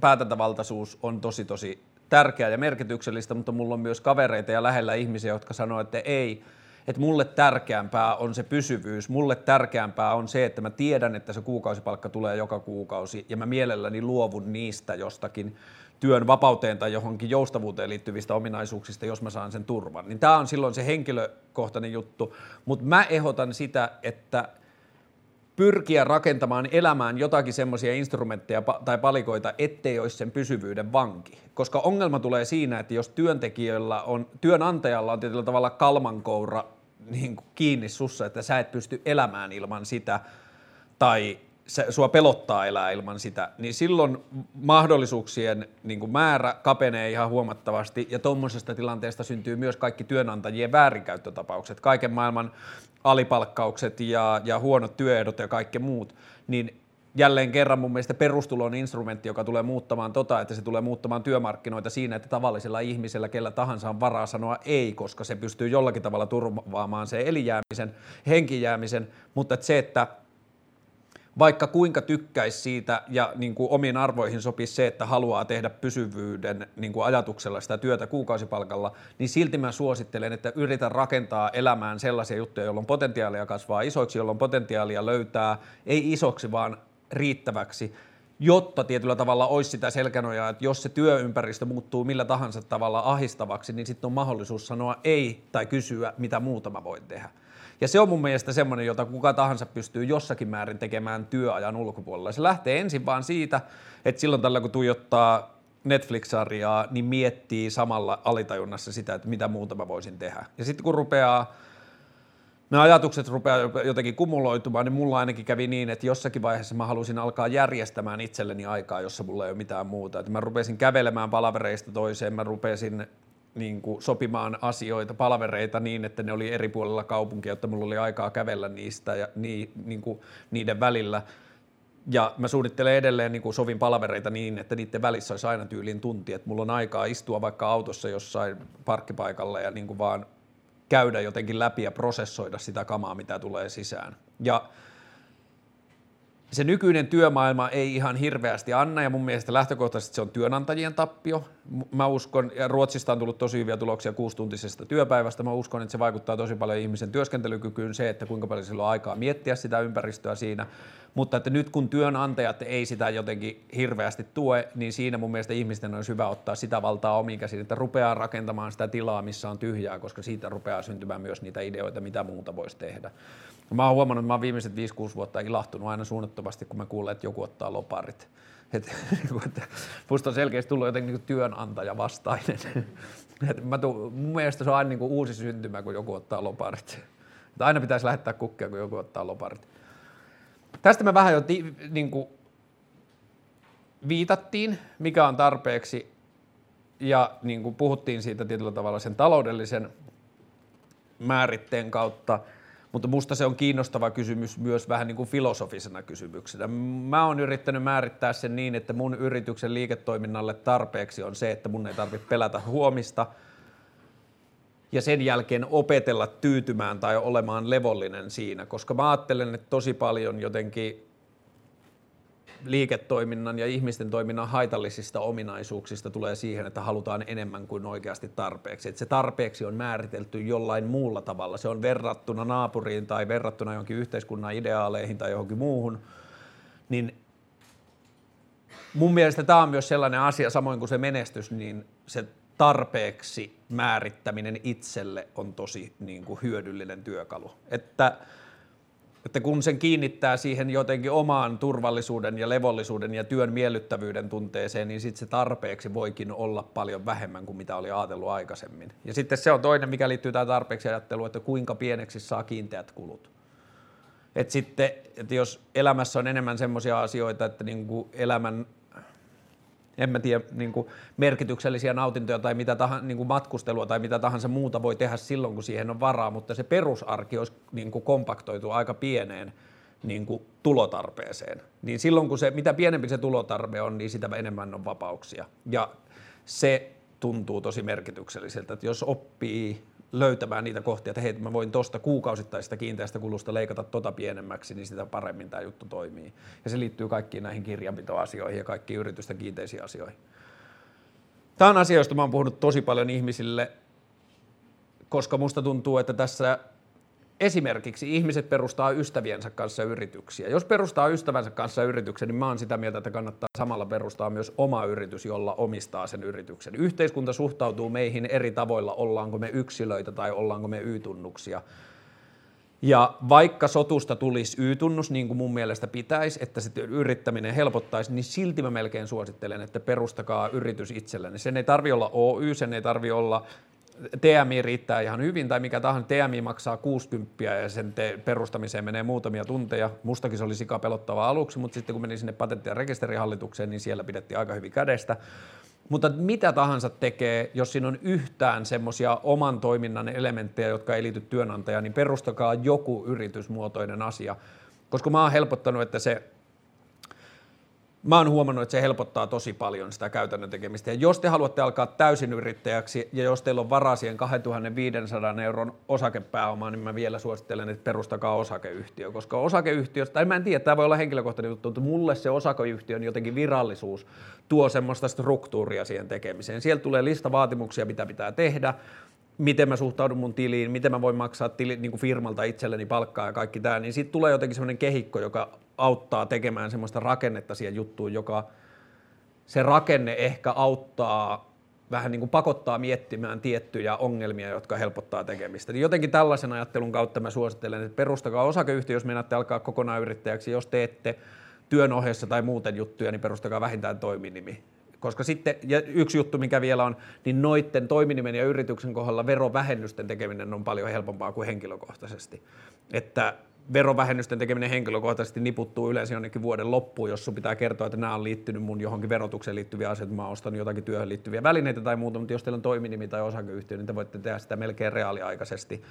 päätäntävaltaisuus on tosi tosi tärkeää ja merkityksellistä, mutta mulla on myös kavereita ja lähellä ihmisiä, jotka sanoo, että ei, että mulle tärkeämpää on se pysyvyys, mulle tärkeämpää on se, että mä tiedän, että se kuukausipalkka tulee joka kuukausi ja mä mielelläni luovun niistä jostakin työn vapauteen tai johonkin joustavuuteen liittyvistä ominaisuuksista, jos mä saan sen turvan. Niin tää on silloin se henkilökohtainen juttu, mutta mä ehdotan sitä, että pyrkiä rakentamaan elämään jotakin semmoisia instrumentteja tai palikoita, ettei olisi sen pysyvyyden vanki. Koska ongelma tulee siinä, että jos työnantajalla on tietyllä tavalla kalmankoura niin kuin kiinni sussa, että sä et pysty elämään ilman sitä tai sua pelottaa elää ilman sitä, niin silloin mahdollisuuksien niin kuin määrä kapenee ihan huomattavasti ja tuommoisesta tilanteesta syntyy myös kaikki työnantajien väärinkäyttötapaukset, kaiken maailman alipalkkaukset ja huonot työehdot ja kaikki muut, niin jälleen kerran mun mielestä perustulo on instrumentti, joka tulee muuttamaan että se tulee muuttamaan työmarkkinoita siinä, että tavallisella ihmisellä, kellä tahansa on varaa sanoa ei, koska se pystyy jollakin tavalla turvaamaan sen elijäämisen, henkijäämisen, mutta että se, että vaikka kuinka tykkäisi siitä ja niin kuin omiin arvoihin sopisi se, että haluaa tehdä pysyvyyden niin kuin ajatuksella sitä työtä kuukausipalkalla, niin silti mä suosittelen, että yritä rakentaa elämään sellaisia juttuja, jolloin potentiaalia kasvaa isoiksi, jolloin potentiaalia löytää, ei isoksi vaan riittäväksi, jotta tietyllä tavalla olisi sitä selkänojaa, että jos se työympäristö muuttuu millä tahansa tavalla ahistavaksi, niin sitten on mahdollisuus sanoa ei tai kysyä, mitä muuta mä voin tehdä. Ja se on mun mielestä semmoinen, jota kuka tahansa pystyy jossakin määrin tekemään työajan ulkopuolella. Se lähtee ensin vaan siitä, että silloin tällä kun tuijottaa Netflix-sarjaa, niin miettii samalla alitajunnassa sitä, että mitä muuta mä voisin tehdä. Ja sitten kun nämä ajatukset rupeaa jotenkin kumuloitumaan, niin mulla ainakin kävi niin, että jossakin vaiheessa mä halusin alkaa järjestämään itselleni aikaa, jossa mulla ei ole mitään muuta. Että mä rupesin kävelemään palavereista toiseen, mä rupesin niin kuin sopimaan asioita, palavereita niin, että ne oli eri puolilla kaupunkia, jotta mulla oli aikaa kävellä niistä ja niin kuin niiden välillä. Ja mä suunnittelen edelleen, niin kuin sovin palavereita niin, että niiden välissä olisi aina tyyliin tunti, että mulla on aikaa istua vaikka autossa jossain parkkipaikalla ja niin kuin vaan käydä jotenkin läpi ja prosessoida sitä kamaa, mitä tulee sisään. Ja se nykyinen työmaailma ei ihan hirveästi anna ja mun mielestä lähtökohtaisesti se on työnantajien tappio. Mä uskon, ja Ruotsista on tullut tosi hyviä tuloksia 6-tuntisesta työpäivästä, mä uskon, että se vaikuttaa tosi paljon ihmisen työskentelykykyyn, se, että kuinka paljon sillä on aikaa miettiä sitä ympäristöä siinä, mutta että nyt kun työnantajat ei sitä jotenkin hirveästi tue, niin siinä mun mielestä ihmisten olisi hyvä ottaa sitä valtaa omiin käsiin, että rupeaa rakentamaan sitä tilaa, missä on tyhjää, koska siitä rupeaa syntymään myös niitä ideoita, mitä muuta voisi tehdä. Mä oon huomannut, että mä oon viimeiset 5-6 vuotta ilahtunut aina suunnattomasti, kun mä kuulen, että joku ottaa loparit. Musta on selkeästi tullut jotenkin työnantaja vastainen. Mun mielestä se on aina niin kuin uusi syntymä, kun joku ottaa loparit. Et aina pitäisi lähettää kukkia, kun joku ottaa loparit. Tästä me vähän jo viitattiin, mikä on tarpeeksi, ja niin kuin puhuttiin siitä tietyllä tavalla sen taloudellisen määritteen kautta. Mutta musta se on kiinnostava kysymys myös vähän niin kuin filosofisena kysymyksenä. Mä oon yrittänyt määrittää sen niin, että mun yrityksen liiketoiminnalle tarpeeksi on se, että mun ei tarvitse pelätä huomista. ja sen jälkeen opetella tyytymään tai olemaan levollinen siinä, koska mä ajattelen, että tosi paljon jotenkin liiketoiminnan ja ihmisten toiminnan haitallisista ominaisuuksista tulee siihen, että halutaan enemmän kuin oikeasti tarpeeksi. Että se tarpeeksi on määritelty jollain muulla tavalla. Se on verrattuna naapuriin tai verrattuna johonkin yhteiskunnan ideaaleihin tai johonkin muuhun. Niin mun mielestä tämä on myös sellainen asia, samoin kuin se menestys, niin se tarpeeksi määrittäminen itselle on tosi niin kuin hyödyllinen työkalu. Että kun sen kiinnittää siihen jotenkin omaan turvallisuuden ja levollisuuden ja työn miellyttävyyden tunteeseen, niin sitten se tarpeeksi voikin olla paljon vähemmän kuin mitä oli ajatellut aikaisemmin. Ja sitten se on toinen, mikä liittyy tähän tarpeeksi ajatteluun, että kuinka pieneksi saa kiinteät kulut. Että sitten, että jos elämässä on enemmän semmoisia asioita, että niinku elämän, en mä tiedä, niinku merkityksellisiä nautintoja tai mitä tahansa, niinku matkustelua tai mitä tahansa muuta voi tehdä silloin, kun siihen on varaa, mutta se perusarki olisi niinku kompaktoitu aika pieneen niinku tulotarpeeseen. Niin silloin, kun se, mitä pienempi se tulotarve on, niin sitä enemmän on vapauksia. Ja se tuntuu tosi merkitykselliseltä, että jos oppii löytämään niitä kohtia, että hei, mä voin tuosta kuukausittaisesta kiinteästä kulusta leikata tota pienemmäksi, niin sitä paremmin tämä juttu toimii. Ja se liittyy kaikkiin näihin kirjanpitoasioihin ja kaikkiin yritysten kiinteisiin asioihin. Tämä on asia, josta mä oon puhunut tosi paljon ihmisille, koska musta tuntuu, että tässä esimerkiksi ihmiset perustaa ystäviensä kanssa yrityksiä. Jos perustaa ystävänsä kanssa yrityksen, niin mä oon sitä mieltä, että kannattaa samalla perustaa myös oma yritys, jolla omistaa sen yrityksen. Yhteiskunta suhtautuu meihin eri tavoilla, ollaanko me yksilöitä tai ollaanko me Y-tunnuksia. Ja vaikka sotusta tulisi Y-tunnus, niin kuin mun mielestä pitäisi, että se yrittäminen helpottaisi, niin silti mä melkein suosittelen, että perustakaa yritys itsellenne. Sen ei tarvi olla Oy, sen ei tarvi olla TMI riittää ihan hyvin tai mikä tahansa, TMI maksaa 60 ja sen perustamiseen menee muutamia tunteja. Mustakin se oli sikapelottavaa aluksi, mutta sitten kun menin sinne patentti- ja rekisterihallitukseen, niin siellä pidettiin aika hyvin kädestä. Mutta mitä tahansa tekee, jos siinä on yhtään semmoisia oman toiminnan elementtejä, jotka ei liity työnantajaan, niin perustakaa joku yritysmuotoinen asia, koska mä oon helpottanut, että se mä oon huomannut, että se helpottaa tosi paljon sitä käytännön tekemistä. Ja jos te haluatte alkaa täysin yrittäjäksi ja jos teillä on varaa siihen 2 500 € osakepääomaan, niin mä vielä suosittelen, että perustakaa osakeyhtiö. Koska osakeyhtiöstä, tai mä en tiedä, tämä voi olla henkilökohtainen juttu, mutta mulle se osakeyhtiön jotenkin virallisuus tuo semmoista struktuuria siihen tekemiseen. Sieltä tulee lista vaatimuksia, mitä pitää tehdä, miten mä suhtaudun mun tiliin, miten mä voin maksaa niin kuin firmalta itselleni palkkaa ja kaikki tämä, niin siitä tulee jotenkin semmoinen kehikko, joka auttaa tekemään semmoista rakennetta siihen juttuun, joka se rakenne ehkä auttaa, vähän niin kuin pakottaa miettimään tiettyjä ongelmia, jotka helpottaa tekemistä. Niin jotenkin tällaisen ajattelun kautta mä suosittelen, että perustakaa osakeyhtiö, jos meinaatte alkaa kokonaan yrittäjäksi, jos teette työn ohessa tai muuten juttuja, niin perustakaa vähintään toiminimi. Koska sitten, ja yksi juttu mikä vielä on, niin noitten toiminimen ja yrityksen kohdalla verovähennysten tekeminen on paljon helpompaa kuin henkilökohtaisesti. Että verovähennysten tekeminen henkilökohtaisesti niputtuu yleensä jonnekin vuoden loppuun, jos sun pitää kertoa, että nämä on liittynyt mun johonkin verotukseen liittyviä asioita, mä oon ostanut jotakin työhön liittyviä välineitä tai muuta, mutta jos teillä on toiminimi tai osakeyhtiö, niin te voitte tehdä sitä melkein reaaliaikaisesti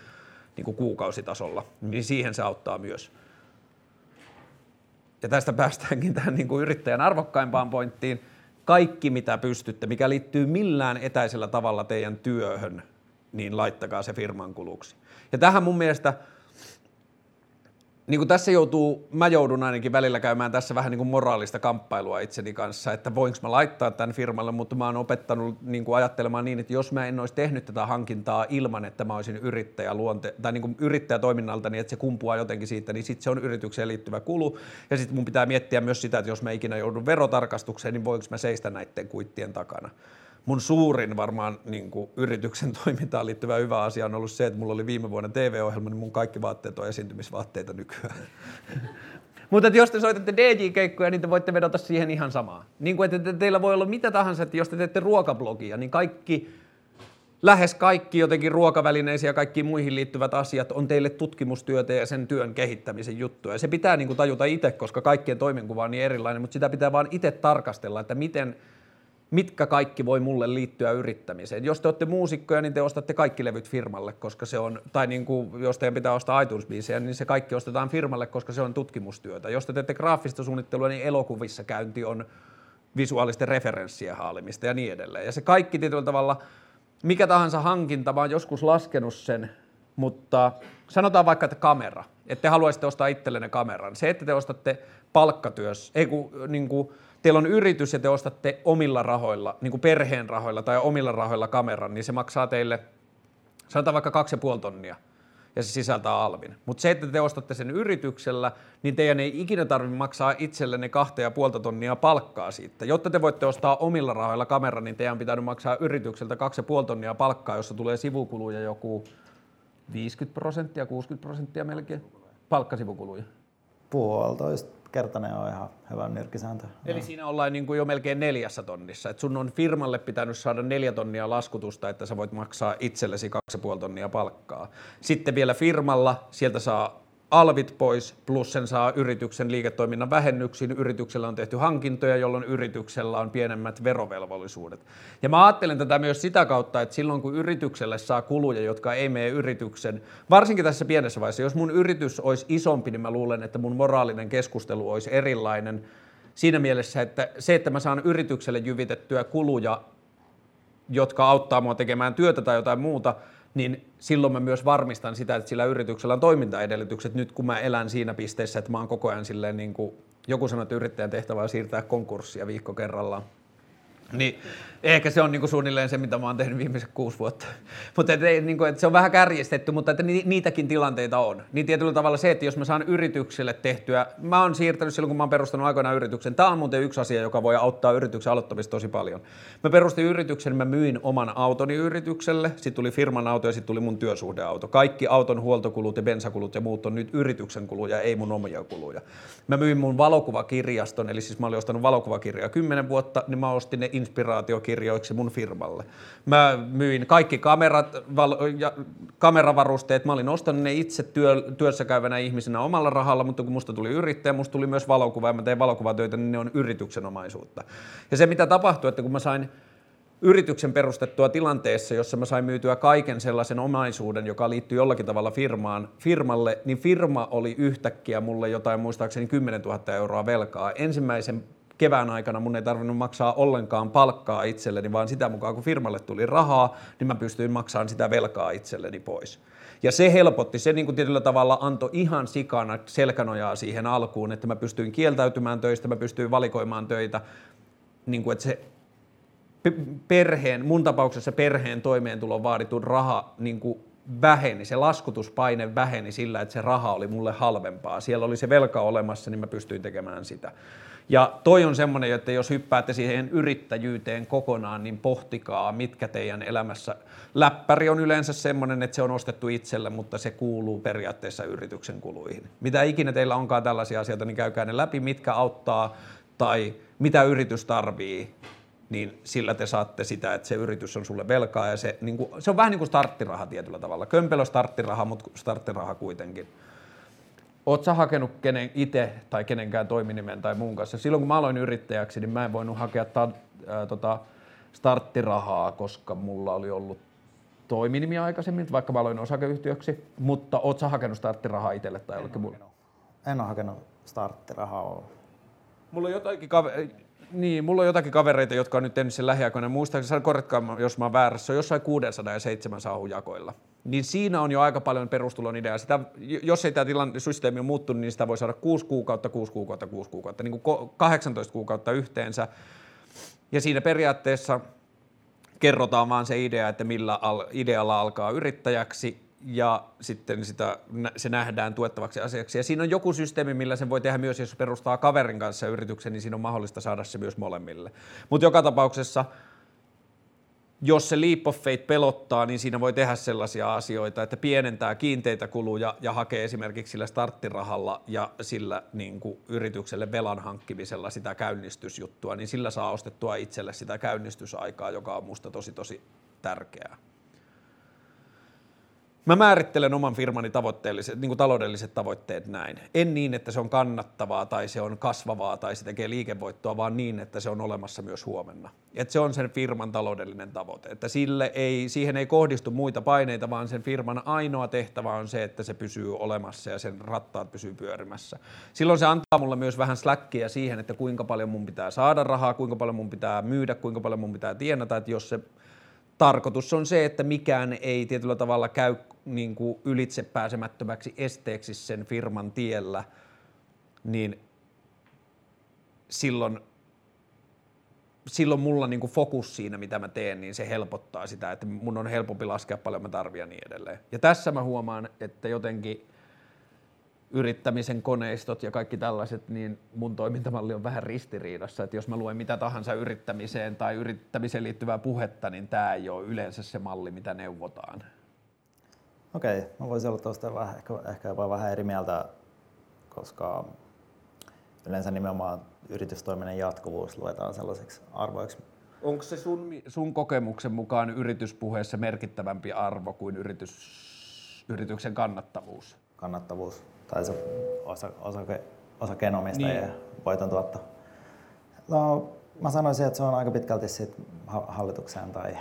niin kuin kuukausitasolla, niin siihen se auttaa myös. Ja tästä päästäänkin tähän niin kuin yrittäjän arvokkaimpaan pointtiin. Kaikki, mitä pystytte, mikä liittyy millään etäisellä tavalla teidän työhön, niin laittakaa se firman kuluksi. Ja tähän mun mielestä, niin kuin tässä mä joudun ainakin välillä käymään tässä vähän niin kuin moraalista kamppailua itseni kanssa, että voinko mä laittaa tämän firmalle, mutta mä oon opettanut niin kuin ajattelemaan niin, että jos mä en olisi tehnyt tätä hankintaa ilman, että mä olisin tai niin kuin yrittäjätoiminnalta, niin että se kumpuaa jotenkin siitä, niin sitten se on yritykseen liittyvä kulu. Ja sitten mun pitää miettiä myös sitä, että jos mä ikinä joudun verotarkastukseen, niin voinko mä seistä näiden kuittien takana. Mun suurin varmaan niin kuin yrityksen toimintaan liittyvä hyvä asia on ollut se, että mulla oli viime vuonna TV-ohjelma, niin mun kaikki vaatteet on esiintymisvaatteita nykyään. Mutta jos te soitatte DJ-keikkoja, niin te voitte vedota siihen ihan samaan. Niin kuin että teillä voi olla mitä tahansa, että jos te teette ruokablogia, niin lähes kaikki jotenkin ruokavälineisiä ja kaikkiin muihin liittyvät asiat on teille tutkimustyötä ja sen työn kehittämisen juttuja. Ja se pitää niin kuin tajuta itse, koska kaikkien toimenkuva on niin erilainen, mutta sitä pitää vaan itse tarkastella, että mitkä kaikki voi mulle liittyä yrittämiseen. Jos te olette muusikkoja, niin te ostatte kaikki levyt firmalle, koska se on, tai niin kuin, jos teidän pitää ostaa iTunes-biisejä, niin se kaikki ostetaan firmalle, koska se on tutkimustyötä. Jos te teette graafista suunnittelua, niin elokuvissa käynti on visuaalisten referenssien haalimista ja niin edelleen. Ja se kaikki tietyllä tavalla mikä tahansa hankinta, mä oon joskus laskenut sen, mutta sanotaan vaikka, että kamera, että te haluaisitte ostaa itsellenne kameran. Se, että te ostatte palkkatyössä, ei kun niin kuin, teillä on yritys ja te ostatte omilla rahoilla, niin kuin perheen rahoilla tai omilla rahoilla kameran, niin se maksaa teille, sanotaan vaikka 2,5 tonnia. Ja se sisältää alvin. Mutta se, että te ostatte sen yrityksellä, niin teidän ei ikinä tarvitse maksaa itsellenne 2,5 tonnia palkkaa siitä. Jotta te voitte ostaa omilla rahoilla kameran, niin teidän pitää maksaa yritykseltä 2,5 tonnia palkkaa, jossa tulee sivukuluja joku 50%, 60% melkein. Palkkasivukuluja. 1,5-kertainen on ihan hyvä nyrkkisääntö. Eli siinä ollaan niin kuin jo melkein 4 tonnissa. Et sun on firmalle pitänyt saada 4 tonnia laskutusta, että sä voit maksaa itsellesi 2,5 tonnia palkkaa. Sitten vielä firmalla, sieltä saa alvit pois, plus sen saa yrityksen liiketoiminnan vähennyksiin. Yrityksellä on tehty hankintoja, jolloin yrityksellä on pienemmät verovelvollisuudet. Ja mä ajattelen tätä myös sitä kautta, että silloin kun yritykselle saa kuluja, jotka ei mene yrityksen, varsinkin tässä pienessä vaiheessa, jos mun yritys olisi isompi, niin mä luulen, että mun moraalinen keskustelu olisi erilainen siinä mielessä, että se, että mä saan yritykselle jyvitettyä kuluja, jotka auttaa mua tekemään työtä tai jotain muuta, niin silloin mä myös varmistan sitä, että sillä yrityksellä on toimintaedellytykset nyt, kun mä elän siinä pisteessä, että mä oon koko ajan silleen niin kuin, joku sanoi, että yrittäjän tehtävä on siirtää konkurssia viikko kerrallaan. Niin ehkä se on niin kuin suunnilleen se, mitä mä oon tehnyt viimeiset 6 vuotta. Mutta niin kuin, se on vähän kärjistetty, mutta että niitäkin tilanteita on. Niin tietyllä tavalla se, että jos mä saan yritykselle tehtyä, mä oon siirtänyt silloin, kun mä oon perustanut aikoinaan yrityksen. Tää on muuten yksi asia, joka voi auttaa yrityksen aloittamista tosi paljon. Mä perustin yrityksen, mä myin oman autoni yritykselle, sit tuli firman auto ja sit tuli mun työsuhdeauto. Kaikki auton huoltokulut ja bensakulut ja muut on nyt yrityksen kuluja, ei mun omia kuluja. Mä myin mun valokuvakirjaston, eli siis mä olin ostanut valokuvakirjaa 10 vuotta, niin mä ostin ne inspiraatiokirjoiksi mun firmalle. Mä myin kaikki kamerat ja kameravarusteet. Mä olin ostanut ne itse työssäkäyvänä ihmisenä omalla rahalla, mutta kun musta tuli yrittäjä, musta tuli myös valokuva ja mä tein valokuvatöitä, niin ne on yrityksen omaisuutta. Ja se mitä tapahtui, että kun mä sain yrityksen perustettua tilanteessa, jossa mä sain myytyä kaiken sellaisen omaisuuden, joka liittyy jollakin tavalla firmalle, niin firma oli yhtäkkiä mulle jotain muistaakseni 10 000 euroa velkaa. Ensimmäisen kevään aikana mun ei tarvinnut maksaa ollenkaan palkkaa itselleni, vaan sitä mukaan kun firmalle tuli rahaa, niin mä pystyin maksamaan sitä velkaa itselleni pois. Ja se helpotti, se niin kuin tietyllä tavalla antoi ihan sikana selkänojaa siihen alkuun, että mä pystyin kieltäytymään töistä, mä pystyin valikoimaan töitä, niin kuin että se perheen, mun tapauksessa perheen toimeentuloon vaaditun raha niin kuin väheni, se laskutuspaine väheni sillä, että se raha oli mulle halvempaa. Siellä oli se velka olemassa, niin mä pystyin tekemään sitä. Ja toi on semmoinen, että jos hyppäätte siihen yrittäjyyteen kokonaan, niin pohtikaa, mitkä teidän elämässä. Läppäri on yleensä semmoinen, että se on ostettu itselle, mutta se kuuluu periaatteessa yrityksen kuluihin. Mitä ikinä teillä onkaan tällaisia asioita, niin käykää ne läpi, mitkä auttaa tai mitä yritys tarvii, niin sillä te saatte sitä, että se yritys on sulle velkaa. Ja se, niin kuin, se on vähän niin kuin starttiraha tietyllä tavalla. Kömpelö starttiraha, mutta starttiraha kuitenkin. Oot sä hakenut kenen itse tai kenenkään toiminimen tai muun kanssa? Silloin kun mä aloin yrittäjäksi, niin mä en voinut hakea starttirahaa, koska mulla oli ollut toiminimi aikaisemmin, vaikka mä aloin osakeyhtiöksi. Mutta oot sä hakenut starttirahaa itselle tai jollekin muulle? En ole hakenut starttirahaa. Mulla on jotakin kavereita, jotka on nyt tehnyt sen lähiaikoina. Muistaakseni, korjatkaa jos mä oon väärässä, on jossain 600 ja 700 jakoilla. Niin siinä on jo aika paljon perustulon idea. Sitä, jos ei tämä systeemi ole muuttunut, niin sitä voi saada 6 kuukautta, niin kuin 18 kuukautta yhteensä. Ja siinä periaatteessa kerrotaan vaan se idea, että millä idealla alkaa yrittäjäksi. Ja sitten se nähdään tuettavaksi asiaksi. Ja siinä on joku systeemi, millä sen voi tehdä myös, jos perustaa kaverin kanssa yrityksen, niin siinä on mahdollista saada se myös molemmille. Mutta joka tapauksessa, jos se leap of faith pelottaa, niin siinä voi tehdä sellaisia asioita, että pienentää kiinteitä kuluja ja hakee esimerkiksi sillä starttirahalla ja sillä niin kuin yritykselle velan hankkimisella sitä käynnistysjuttua, niin sillä saa ostettua itselle sitä käynnistysaikaa, joka on musta tosi tosi tärkeää. Mä määrittelen oman firmani niin kuin taloudelliset tavoitteet näin. En niin, että se on kannattavaa tai se on kasvavaa tai se tekee liikevoittoa, vaan niin, että se on olemassa myös huomenna. Että se on sen firman taloudellinen tavoite. Että siihen ei kohdistu muita paineita, vaan sen firman ainoa tehtävä on se, että se pysyy olemassa ja sen rattaat pysyy pyörimässä. Silloin se antaa mulle myös vähän slackia siihen, että kuinka paljon mun pitää saada rahaa, kuinka paljon mun pitää myydä, kuinka paljon mun pitää tienata, että jos se tarkoitus on se, että mikään ei tietyllä tavalla käy niin kuin ylitsepääsemättömäksi esteeksi sen firman tiellä, niin silloin mulla niin kuin fokus siinä, mitä mä teen, niin se helpottaa sitä, että mun on helpompi laskea paljon mä tarvitsen niin edelleen. Ja tässä mä huomaan, että jotenkin yrittämisen koneistot ja kaikki tällaiset, niin mun toimintamalli on vähän ristiriidassa, että jos mä luen mitä tahansa yrittämiseen tai yrittämiseen liittyvää puhetta, niin tää ei ole yleensä se malli, mitä neuvotaan. Okei, mä voisin olla tuosta ehkä jopa vähän eri mieltä, koska yleensä nimenomaan yritystoiminnan jatkuvuus luetaan sellaiseksi arvoiksi. Onko se sun kokemuksen mukaan yrityspuheessa merkittävämpi arvo kuin yrityksen kannattavuus? Kannattavuus tai se osakkeenomistajien voitontuotto. No, mä sanoisin, että se on aika pitkälti sit hallitukseen tai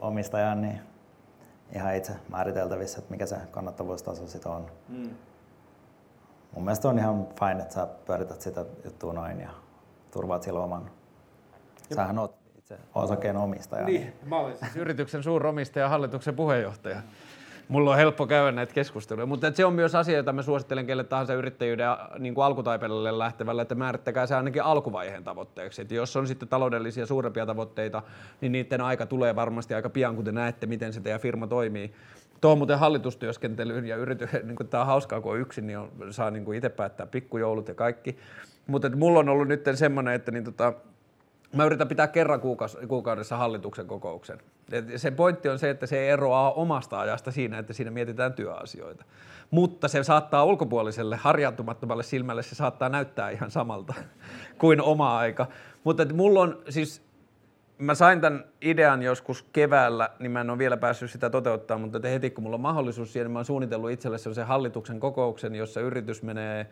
omistajan niin ihan itse määriteltävissä, että mikä se kannattavuustaso sit on. Mm. Mun mielestä on ihan fine, että sä pyörität sitä juttua noin ja turvaat silloin oman. Sähän oot itse osakkeenomistaja. Niin, mä olen siis yrityksen suuromistaja ja hallituksen puheenjohtaja. Mulla on helppo käydä näitä keskusteluja, mutta se on myös asia, jota mä suosittelen kelle tahansa yrittäjyyden niin kuin alkutaipaleelle lähtevällä, että määrittäkää se ainakin alkuvaiheen tavoitteeksi. Et jos on sitten taloudellisia suurempia tavoitteita, niin niiden aika tulee varmasti aika pian, kun te näette, miten se teidän firma toimii. Tuohon muuten hallitustyöskentelyyn ja niin kuin tämä on hauskaa, kun on yksin, niin saa niin kuin itse päättää pikkujoulut ja kaikki. Mutta mulla on ollut nyt semmoinen, että mä yritän pitää kerran kuukaudessa hallituksen kokouksen. Sen pointti on se, että se eroaa omasta ajasta siinä, että siinä mietitään työasioita. Mutta se saattaa ulkopuoliselle, harjaantumattomalle silmälle, se saattaa näyttää ihan samalta kuin oma aika. Mutta mulla on siis, mä sain tämän idean joskus keväällä, niin mä en ole vielä päässyt sitä toteuttaa, mutta heti kun mulla on mahdollisuus siihen, niin mä oon suunnitellut itselle sellaisen hallituksen kokouksen, jossa yritys menee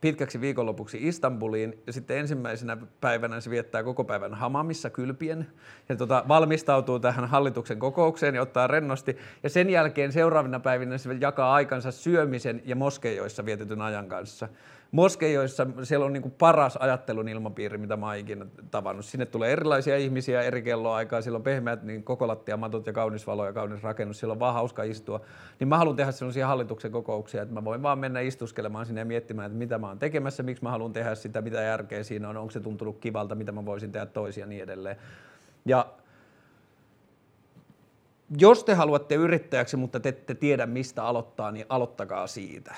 pitkäksi viikonlopuksi Istanbuliin ja sitten ensimmäisenä päivänä se viettää koko päivän hamamissa kylpien ja valmistautuu tähän hallituksen kokoukseen ja ottaa rennosti ja sen jälkeen seuraavina päivinä se jakaa aikansa syömisen ja moskeijoissa vietetyn ajan kanssa. Moskeijoissa siellä on niin kuin paras ajattelun ilmapiiri, mitä mä oon ikinä tavannut. Sinne tulee erilaisia ihmisiä eri kelloaikaa, siellä on pehmeät niin koko lattiamatot ja kaunis valo ja kaunis rakennus, siellä on vaan hauska istua. Niin mä haluan tehdä sellaisia hallituksen kokouksia, että mä voin vaan mennä istuskelemaan sinne ja miettimään, että mitä mä oon tekemässä, miksi mä haluan tehdä sitä, mitä järkeä siinä on, onko se tuntunut kivalta, mitä mä voisin tehdä toisia ja niin edelleen. Ja jos te haluatte yrittäjäksi, mutta te ette tiedä mistä aloittaa, niin aloittakaa siitä.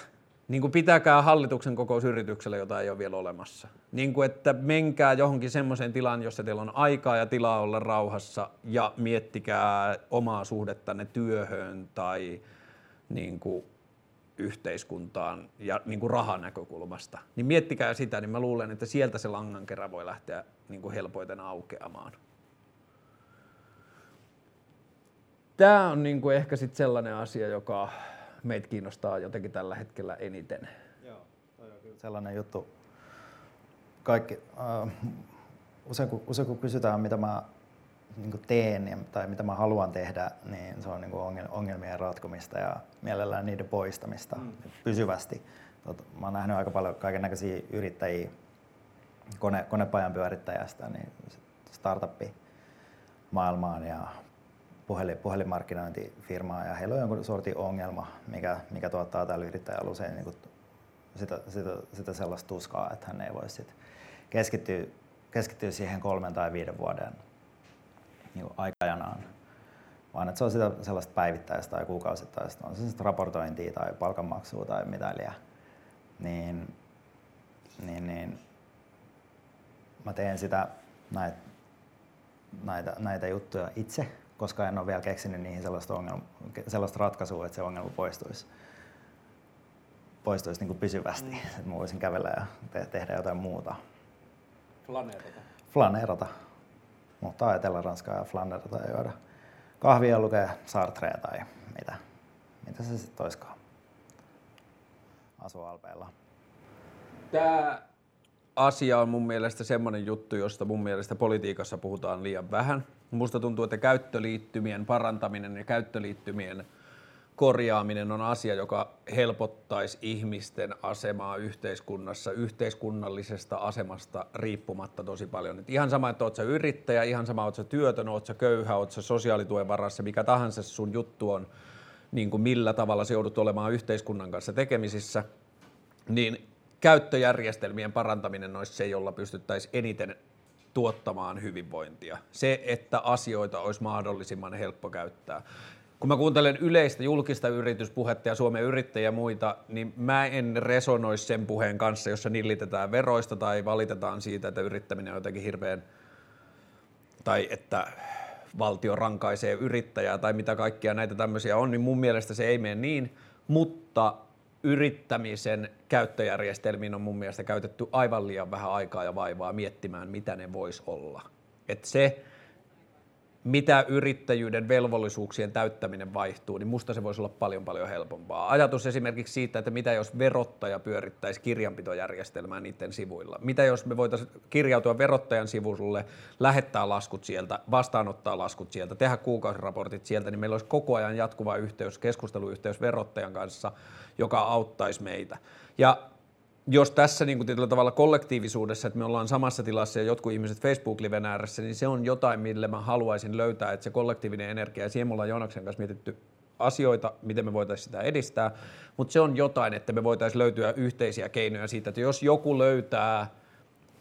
Niin kuin pitäkää hallituksen kokous yritykselle, jota ei ole vielä olemassa. Niin kuin että menkää johonkin semmoiseen tilaan, jossa teillä on aikaa ja tilaa olla rauhassa ja miettikää omaa suhdettanne työhön tai niin kuin yhteiskuntaan ja niin kuin rahan näkökulmasta. Niin miettikää sitä, niin mä luulen, että sieltä se langankerä voi lähteä niin kuin helpoiten aukeamaan. Tämä on niin kuin ehkä sitten sellainen asia, joka meitä kiinnostaa jotenkin tällä hetkellä eniten. Joo, toi on kyllä sellainen juttu. Kaikki, usein kun kysytään, mitä mä niin kuin teen tai mitä mä haluan tehdä, niin se on niin kuin ongelmien ratkomista ja mielellään niiden poistamista pysyvästi. Mä oon nähnyt aika paljon kaikennäköisiä yrittäjiä konepajan pyörittäjästä niin startup-maailmaan ja puhelinmarkkinointifirmaa ja heillä on jonkun sortin ongelma, mikä tuottaa tällä yrittäjällä usein niin kuin sitä sellaista tuskaa, että hän ei voi sit keskittyä siihen 3 tai 5 vuoden niin aikajanaan, vaan että se on sitä sellaista päivittäistä tai kuukausittaista, on se sitten raportointia tai palkanmaksua tai mitä liian. Niin mä teen sitä näitä juttuja itse, koska en ole vielä keksinyt niihin sellaista ratkaisua, että se ongelma poistuisi niin kuin pysyvästi, että mä voisin kävellä ja tehdä jotain muuta. Flaneerata. Muuttaa Etelä-Ranskaa ja flaneerata ja juoda kahvia ja lukea Sartrea tai mitä se sitten toiskaan. Asua Alpeilla. Tämä asia on mun mielestä semmoinen juttu, josta mun mielestä politiikassa puhutaan liian vähän. Musta tuntuu, että käyttöliittymien parantaminen ja käyttöliittymien korjaaminen on asia, joka helpottaisi ihmisten asemaa yhteiskunnassa, yhteiskunnallisesta asemasta riippumatta tosi paljon. Et ihan sama, että oot sä yrittäjä, ihan sama, oot sä työtön, oot sä köyhä, oot sä sosiaalituen varassa, mikä tahansa sun juttu on, niin kuin millä tavalla sä joudut olemaan yhteiskunnan kanssa tekemisissä, niin käyttöjärjestelmien parantaminen olisi se, jolla pystyttäisiin eniten tuottamaan hyvinvointia. Se, että asioita olisi mahdollisimman helppo käyttää. Kun mä kuuntelen yleistä julkista yrityspuhetta ja Suomen yrittäjiä ja muita, niin mä en resonoi sen puheen kanssa, jossa nillitetään veroista tai valitetaan siitä, että yrittäminen on jotenkin hirveän, tai että valtio rankaisee yrittäjää tai mitä kaikkia näitä tämmöisiä on, niin mun mielestä se ei mene niin, mutta yrittämisen käyttöjärjestelmiin on mun mielestä käytetty aivan liian vähän aikaa ja vaivaa miettimään, mitä ne vois olla. Että se, mitä yrittäjyyden velvollisuuksien täyttäminen vaihtuu, niin musta se voisi olla paljon paljon helpompaa. Ajatus esimerkiksi siitä, että mitä jos verottaja pyörittäisi kirjanpitojärjestelmää niiden sivuilla. Mitä jos me voitaisiin kirjautua verottajan sivuille, lähettää laskut sieltä, vastaanottaa laskut sieltä, tehdä kuukausiraportit sieltä, niin meillä olisi koko ajan jatkuva yhteys, keskusteluyhteys verottajan kanssa, joka auttaisi meitä. Ja jos tässä niin kuin tietyllä tavalla kollektiivisuudessa, että me ollaan samassa tilassa ja jotkut ihmiset Facebook-liven ääressä, niin se on jotain, millä mä haluaisin löytää, että se kollektiivinen energia, ja siihen me ollaan Joonaksen kanssa mietitty asioita, miten me voitaisiin sitä edistää, mutta se on jotain, että me voitaisiin löytyä yhteisiä keinoja siitä, että jos joku löytää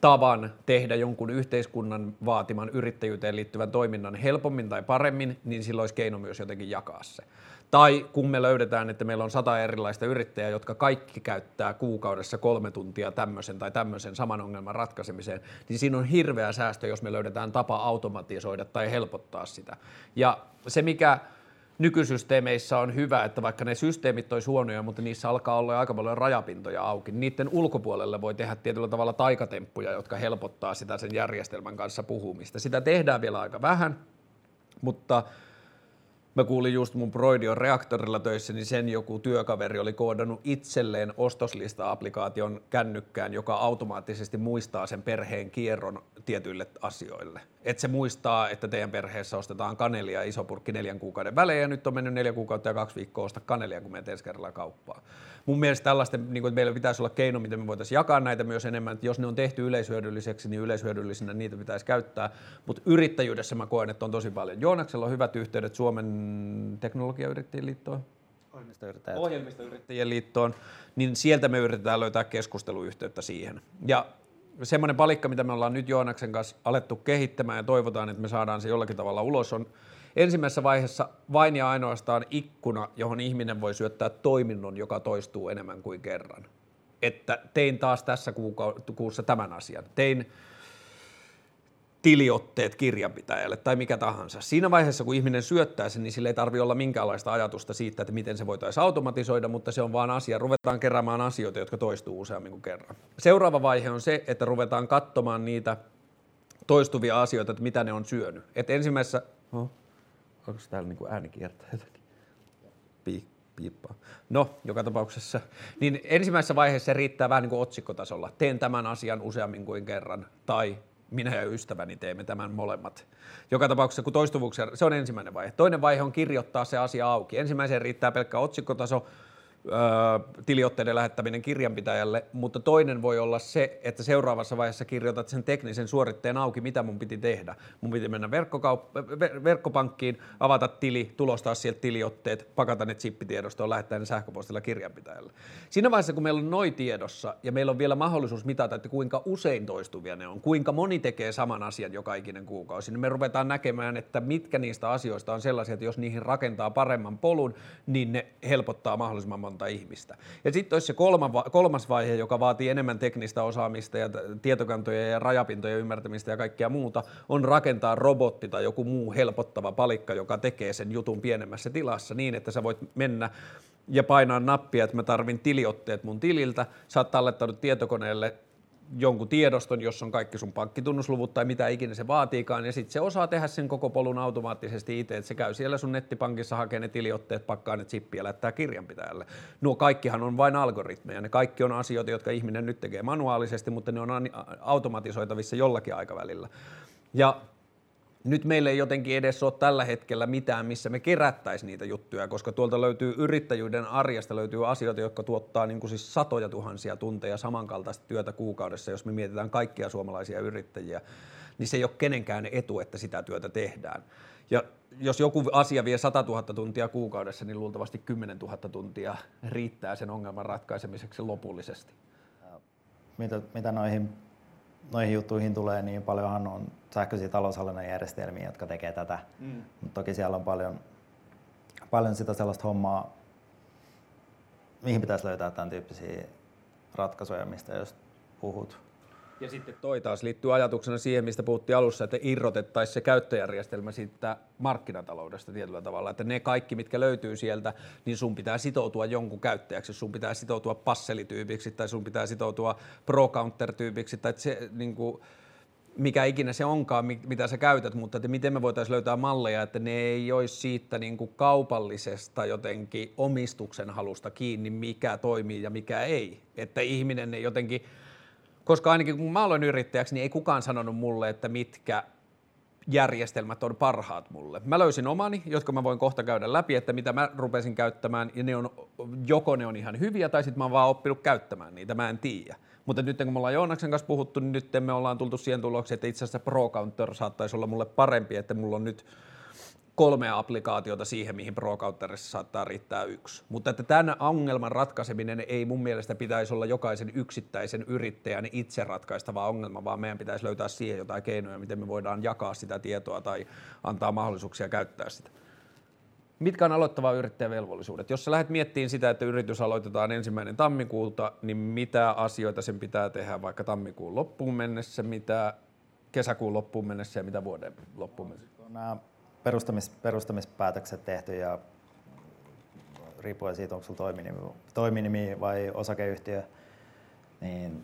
tavan tehdä jonkun yhteiskunnan vaatiman yrittäjyyteen liittyvän toiminnan helpommin tai paremmin, niin sillä olisi keino myös jotenkin jakaa se. Tai kun me löydetään, että meillä on 100 erilaista yrittäjää, jotka kaikki käyttää kuukaudessa 3 tuntia tämmöisen tai tämmöisen saman ongelman ratkaisemiseen, niin siinä on hirveä säästö, jos me löydetään tapa automatisoida tai helpottaa sitä. Ja se, mikä nykysysteemeissä on hyvä, että vaikka ne systeemit olisi huonoja, mutta niissä alkaa olla aika paljon rajapintoja auki. Niiden ulkopuolelle voi tehdä tietyllä tavalla taikatemppuja, jotka helpottaa sitä sen järjestelmän kanssa puhumista. Sitä tehdään vielä aika vähän, mutta mä kuulin just mun Broidion reaktorilla töissä, niin sen joku työkaveri oli koodannut itselleen ostoslista-applikaation kännykkään, joka automaattisesti muistaa sen perheen kierron tietyille asioille. Että se muistaa, että teidän perheessä ostetaan kanelia iso purkki 4 kuukauden välein ja nyt on mennyt 4 kuukautta ja 2 viikkoa ostaa kanelia, kun menet ensi kerralla kauppaan. Mun mielestä tällaisten, niin kun meillä pitäisi olla keino, miten me voitaisiin jakaa näitä myös enemmän, että jos ne on tehty yleishyödylliseksi, niin yleishyödyllisinä niitä pitäisi käyttää, mutta yrittäjyydessä mä koen, että on tosi paljon. Joonaksella on hyvät yhteydet Suomen teknologiayrittäjien liittoon, ohjelmistoyrittäjien liittoon, niin sieltä me yritetään löytää keskusteluyhteyttä siihen. Ja semmoinen palikka, mitä me ollaan nyt Joonaksen kanssa alettu kehittämään ja toivotaan, että me saadaan se jollakin tavalla ulos, on ensimmäisessä vaiheessa vain ja ainoastaan ikkuna, johon ihminen voi syöttää toiminnon, joka toistuu enemmän kuin kerran. Että tein taas tässä kuussa tämän asian. Tein tiliotteet kirjanpitäjälle tai mikä tahansa. Siinä vaiheessa, kun ihminen syöttää sen, niin sillä ei tarvitse olla minkäänlaista ajatusta siitä, että miten se voitaisiin automatisoida, mutta se on vaan asia. Ruvetaan keräämään asioita, jotka toistuu useammin kuin kerran. Seuraava vaihe on se, että ruvetaan katsomaan niitä toistuvia asioita, että mitä ne on syönyt. Et ensimmäisessä... Onko täällä niin kuin ääni kiertää jotakin? Piippaa. No, joka tapauksessa. Niin ensimmäisessä vaiheessa se riittää vähän niin kuin otsikkotasolla. Teen tämän asian useammin kuin kerran tai... Minä ja ystäväni teemme tämän molemmat. Joka tapauksessa, kun toistuvuuksia, se on ensimmäinen vaihe. Toinen vaihe on kirjoittaa se asia auki. Ensimmäiseen riittää pelkkä otsikkotaso, tiliotteiden lähettäminen kirjanpitäjälle, mutta toinen voi olla se, että seuraavassa vaiheessa kirjoitat sen teknisen suoritteen auki, mitä mun piti tehdä. Mun piti mennä verkkopankkiin, avata tili, tulostaa sieltä tiliotteet, pakata ne chippitiedostoon, lähettää ne sähköpostilla kirjanpitäjälle. Siinä vaiheessa, kun meillä on noi tiedossa ja meillä on vielä mahdollisuus mitata, että kuinka usein toistuvia ne on, kuinka moni tekee saman asian joka ikinen kuukausi, niin me ruvetaan näkemään, että mitkä niistä asioista on sellaisia, että jos niihin rakentaa paremman polun, niin ne helpottaa mahdollisimman monta ihmistä. Ja sitten olisi se kolmas vaihe, joka vaatii enemmän teknistä osaamista ja tietokantoja ja rajapintojen ymmärtämistä ja kaikkea muuta, on rakentaa robotti tai joku muu helpottava palikka, joka tekee sen jutun pienemmässä tilassa niin, että sä voit mennä ja painaa nappia, että mä tarvin tiliotteet mun tililtä, sä oot tallettanut tietokoneelle jonkun tiedoston, jossa on kaikki sun pankkitunnus-luvut tai mitä ikinä se vaatiikaan, ja sitten se osaa tehdä sen koko polun automaattisesti itse, että se käy siellä sun nettipankissa, hakee ne tiliotteet, pakkaa ne chippiä ja lähettää kirjanpitäjälle. Nuo kaikkihan on vain algoritmeja, ne kaikki on asioita, jotka ihminen nyt tekee manuaalisesti, mutta ne on automatisoitavissa jollakin aikavälillä. Ja Nyt meillä ei jotenkin edes ole tällä hetkellä mitään, missä me kerättäisiin niitä juttuja, koska tuolta löytyy yrittäjyyden arjesta, löytyy asioita, jotka tuottaa niin kuin siis satoja tuhansia tunteja samankaltaista työtä kuukaudessa, jos me mietitään kaikkia suomalaisia yrittäjiä, niin se ei ole kenenkään etu, että sitä työtä tehdään. Ja jos joku asia vie 100 000 tuntia kuukaudessa, niin luultavasti 10 000 tuntia riittää sen ongelman ratkaisemiseksi lopullisesti. Mitä noihin juttuihin tulee, niin paljonhan on sähköisiä taloushallinnan järjestelmiä, jotka tekee tätä. Mutta toki siellä on paljon sitä sellaista hommaa, mihin pitäisi löytää tämän tyyppisiä ratkaisuja, mistä jos puhut. Ja sitten toi taas liittyy ajatuksena siihen, mistä puhuttiin alussa, että irrotettaisiin se käyttöjärjestelmä siitä markkinataloudesta tietyllä tavalla, että ne kaikki, mitkä löytyy sieltä, niin sun pitää sitoutua jonkun käyttäjäksi, sun pitää sitoutua passelityypiksi tai sun pitää sitoutua ProCounter-tyypiksi tai se, niin kuin, mikä ikinä se onkaan, mitä sä käytät, mutta että miten me voitaisiin löytää malleja, että ne ei olisi siitä niin kuin kaupallisesta jotenkin omistuksen halusta kiinni, mikä toimii ja mikä ei, että ihminen ei jotenkin. Koska ainakin kun mä aloin yrittäjäksi, niin ei kukaan sanonut mulle, että mitkä järjestelmät on parhaat mulle. Mä löysin omani, jotka mä voin kohta käydä läpi, että mitä mä rupesin käyttämään, ja ne on ihan hyviä, tai sitten mä oon vaan oppinut käyttämään niitä, mä en tiedä. Mutta nyt kun me ollaan Joonaksen kanssa puhuttu, niin nyt me ollaan tultu siihen tulokseen, että itse asiassa ProCounter saattaisi olla mulle parempi, että mulla on nyt 3 applikaatiota siihen, mihin ProCounterissa saattaa riittää 1. Mutta että tämän ongelman ratkaiseminen ei mun mielestä pitäisi olla jokaisen yksittäisen yrittäjän itse ratkaistava ongelma, vaan meidän pitäisi löytää siihen jotain keinoja, miten me voidaan jakaa sitä tietoa tai antaa mahdollisuuksia käyttää sitä. Mitkä on aloittava yrittäjän velvollisuudet? Jos sä lähdet miettimään sitä, että yritys aloitetaan 1. tammikuuta, niin mitä asioita sen pitää tehdä vaikka tammikuun loppuun mennessä, mitä kesäkuun loppuun mennessä ja mitä vuoden loppuun mennessä? Perustamispäätökset tehty ja riippuen siitä, onko sulla toiminimi vai osakeyhtiö, niin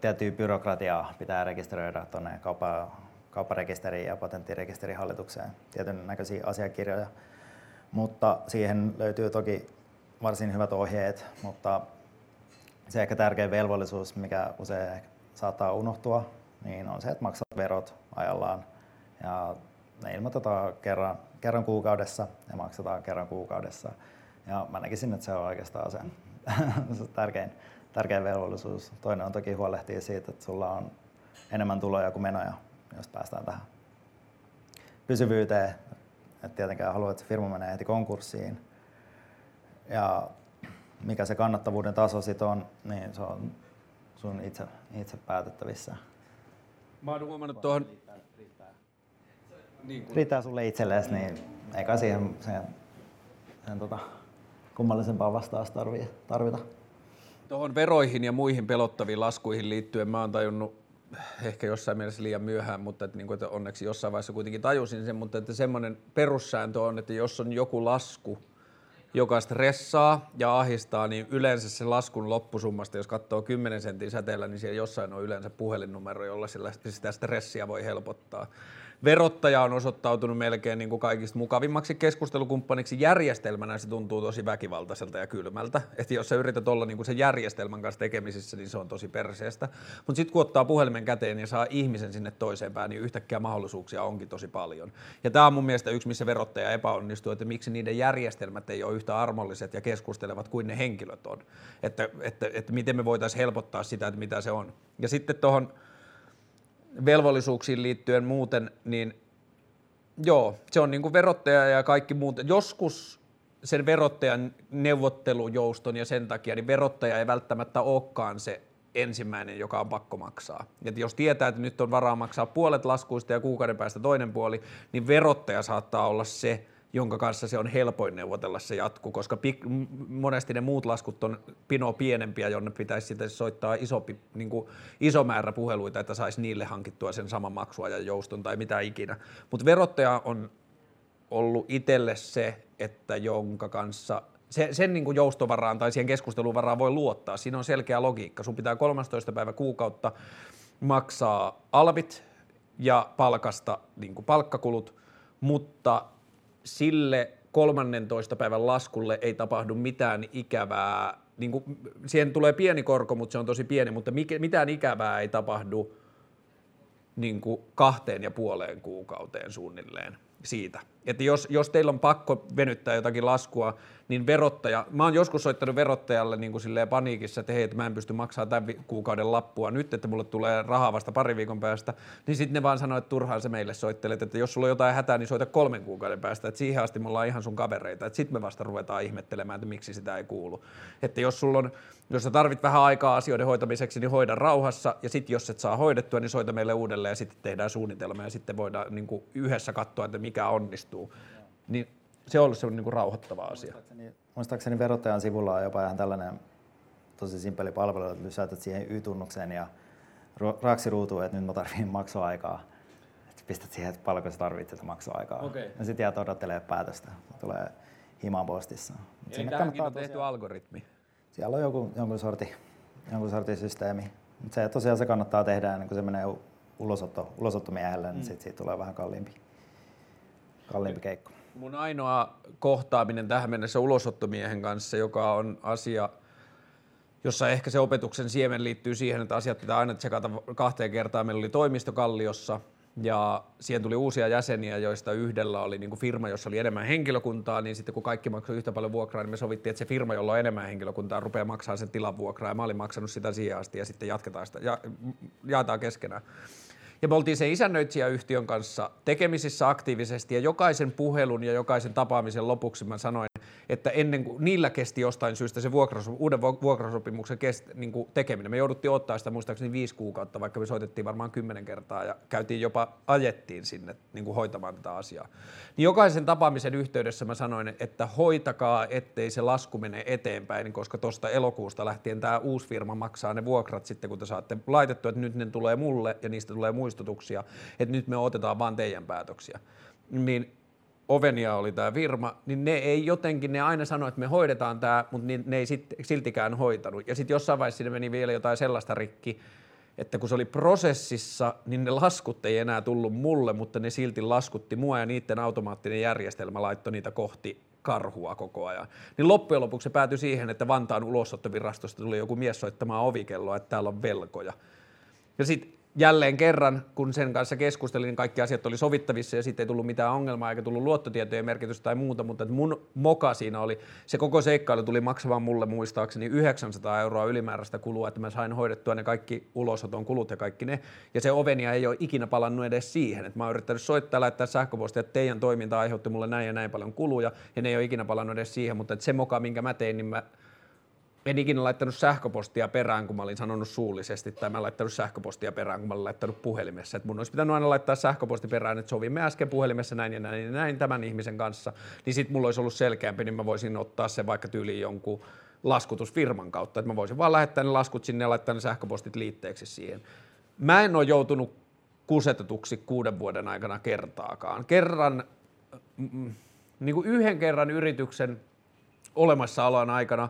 tiettyä byrokratiaa pitää rekisteröidä tuonne kaupparekisteriin ja patenttirekisterin hallitukseen, tietyn näköisiä asiakirjoja, mutta siihen löytyy toki varsin hyvät ohjeet, mutta se ehkä tärkein velvollisuus, mikä usein saattaa unohtua, niin on se, että maksat verot ajallaan ja ne ilmoitetaan kerran kuukaudessa ja maksetaan kerran kuukaudessa. Ja mä näkisin, että se on oikeastaan se tärkein velvollisuus. Toinen on toki huolehtia siitä, että sulla on enemmän tuloja kuin menoja, jos päästään tähän pysyvyyteen. Et tietenkään haluat, että firma menee heti konkurssiin. Ja mikä se kannattavuuden taso sit on, niin se on sun itse päätettävissä. Mä oon huomannut tuohon. Niin riittää sulle itsellesi, niin eikä siihen kummallisempaa vastausta tarvita. Tuohon veroihin ja muihin pelottaviin laskuihin liittyen mä oon tajunnut ehkä jossain mielessä liian myöhään, mutta että onneksi jossain vaiheessa kuitenkin tajusin sen, mutta että semmoinen perussääntö on, että jos on joku lasku, joka stressaa ja ahdistaa, niin yleensä se laskun loppusummasta, jos katsoo 10 sentin säteellä, niin siellä jossain on yleensä puhelinnumero, jolla sitä stressiä voi helpottaa. Verottaja on osoittautunut melkein niin kuin kaikista mukavimmaksi keskustelukumppaniksi. Järjestelmänä se tuntuu tosi väkivaltaiselta ja kylmältä. Että jos sä yrität olla niin kuin sen järjestelmän kanssa tekemisissä, niin se on tosi perseestä. Mutta sitten kun ottaa puhelimen käteen ja saa ihmisen sinne toiseen päin, niin yhtäkkiä mahdollisuuksia onkin tosi paljon. Ja tämä on mun mielestä yksi, missä verottaja epäonnistuu, että miksi niiden järjestelmät ei ole yhtä armolliset ja keskustelevat kuin ne henkilöt on. Että miten me voitaisiin helpottaa sitä, että mitä se on. Ja sitten tuohon velvollisuuksiin liittyen muuten, niin joo, se on niin kuin verottaja ja kaikki muut. Joskus sen verottajan neuvottelujouston ja sen takia, niin verottaja ei välttämättä olekaan se ensimmäinen, joka on pakko maksaa. Et jos tietää, että nyt on varaa maksaa puolet laskuista ja kuukauden päästä toinen puoli, niin verottaja saattaa olla se, jonka kanssa se on helpoin neuvotella se jatku, koska monesti ne muut laskut on pino pienempiä, jonne pitäisi sitten soittaa iso määrä puheluita, että saisi niille hankittua sen saman maksua ja jouston tai mitä ikinä. Mutta verottaja on ollut itselle se, että jonka kanssa sen niin kuin joustovaraan tai siihen keskusteluvaraan voi luottaa. Siinä on selkeä logiikka. Sun pitää 13 päivä kuukautta maksaa alvit ja palkasta niin kuin palkkakulut, mutta sille 13 päivän laskulle ei tapahdu mitään ikävää, niin kuin, siihen tulee pieni korko, mutta se on tosi pieni, mutta mitään ikävää ei tapahdu niin kuin 2,5 kuukauteen suunnilleen siitä. Että jos teillä on pakko venyttää jotakin laskua, niin verottaja, mä oon joskus soittanut verottajalle niin kuin silleen paniikissa, että hei, että mä en pysty maksamaan tämän kuukauden lappua nyt, että mulle tulee rahaa vasta pari viikon päästä, niin sitten ne vaan sanoo, että turhaan se meille soittelet, että jos sulla on jotain hätää, niin soita 3 kuukauden päästä, että siihen asti me ollaan ihan sun kavereita, että sit me vasta ruvetaan ihmettelemään, että miksi sitä ei kuulu. Että jos sä tarvit vähän aikaa asioiden hoitamiseksi, niin hoida rauhassa, ja sitten jos et saa hoidettua, niin soita meille uudelleen, ja sitten tehdään suunnitelma, ja sitten voidaan niin kuin yhdessä katsoa, että mikä onnistuu. Niin se on ollut semmoinen niin kuin rauhoittava asia. Muistaakseni verottajan sivulla on jopa ihan tällainen tosi simpeli palvelu, että lysätät siihen Y-tunnukseen ja raaksiruutuun, että nyt mä tarviin maksuaikaa. Että pistät siihen, että paljonko sä tarvitset maksuaikaa. Okay. Ja sit jäät odottelemaan päätöstä. Tulee himaan postissa. Eli tämäkin on tehty algoritmi. Siellä on jonkun sortin systeemi. Mutta se tosiaan se kannattaa tehdä ennen kuin se menee ulosottomiehelle, niin sit siitä tulee vähän kalliimpi keikko. Mun ainoa kohtaaminen tähän mennessä ulosottomiehen kanssa, joka on asia, jossa ehkä se opetuksen siemen liittyy siihen, että asiat pitää aina tsekata 2 kertaa. Meillä oli toimisto Kalliossa ja siihen tuli uusia jäseniä, joista yhdellä oli niin kuin firma, jossa oli enemmän henkilökuntaa, niin sitten kun kaikki maksoi yhtä paljon vuokraa, niin me sovittiin, että se firma, jolla on enemmän henkilökuntaa, rupeaa maksaa sen tilan vuokraa, ja mä olin maksanut sitä siihen asti ja sitten jatketaan sitä, jaetaan keskenään. Ja me oltiin sen isännöitsijäyhtiön kanssa tekemisissä aktiivisesti ja jokaisen puhelun ja jokaisen tapaamisen lopuksi mä sanoin, että ennen kuin niillä kesti jostain syystä se uuden vuokrasopimuksen tekeminen. Me jouduttiin odottaa sitä muistaakseni 5 kuukautta, vaikka me soitettiin varmaan 10 kertaa ja käytiin jopa ajettiin sinne niin kuin hoitamaan tätä asiaa. Niin jokaisen tapaamisen yhteydessä mä sanoin, että hoitakaa, ettei se lasku mene eteenpäin, koska tuosta elokuusta lähtien tämä uusi firma maksaa ne vuokrat sitten, kun te saatte laitettua, että nyt ne tulee mulle ja niistä tulee muistutuksia, että nyt me otetaan vaan teidän päätöksiä. Niin Ovenia oli tämä firma, niin ne ei jotenkin, ne aina sanoi, että me hoidetaan tämä, mutta ne ei siltikään hoitanut. Ja sitten jossain vaiheessa ne meni vielä jotain sellaista rikki, että kun se oli prosessissa, niin ne laskut ei enää tullut mulle, mutta ne silti laskutti mua ja niiden automaattinen järjestelmä laittoi niitä kohti karhua koko ajan. Niin loppujen lopuksi se päätyi siihen, että Vantaan ulosottovirastosta tuli joku mies soittamaan ovikelloa, että täällä on velkoja. Ja sitten jälleen kerran, kun sen kanssa keskustelin, niin kaikki asiat oli sovittavissa ja sitten ei tullut mitään ongelmaa eikä tullut luottotietojen merkitystä tai muuta, mutta mun moka siinä oli, se koko seikkailu tuli maksamaan mulle muistaakseni 900 € ylimääräistä kulua, että mä sain hoidettua ne kaikki ulosoton kulut ja kaikki ne, ja se Ovenia ei ole ikinä palannut edes siihen, että mä oon yrittänyt soittaa, laittaa sähköpostia, että teidän toiminta aiheutti mulle näin ja näin paljon kuluja, ja ne ei ole ikinä palannut edes siihen, mutta se moka, minkä mä tein, niin mä en ikinä laittanut sähköpostia perään, kun mä olin sanonut suullisesti, tai mä en laittanut sähköpostia perään, kun mä olin laittanut puhelimessa. Et mun olisi pitänyt aina laittaa sähköposti perään, että sovimme äsken puhelimessa näin ja näin tämän ihmisen kanssa, niin sit mulla olisi ollut selkeämpi, niin mä voisin ottaa sen vaikka tyyliin jonkun laskutusfirman kautta, että mä voisin vaan lähettää ne laskut sinne ja laittaa ne sähköpostit liitteeksi siihen. Mä en ole joutunut kusetetuksi 6 vuoden aikana kertaakaan. Niin kuin yhden kerran yrityksen olemassaolon aikana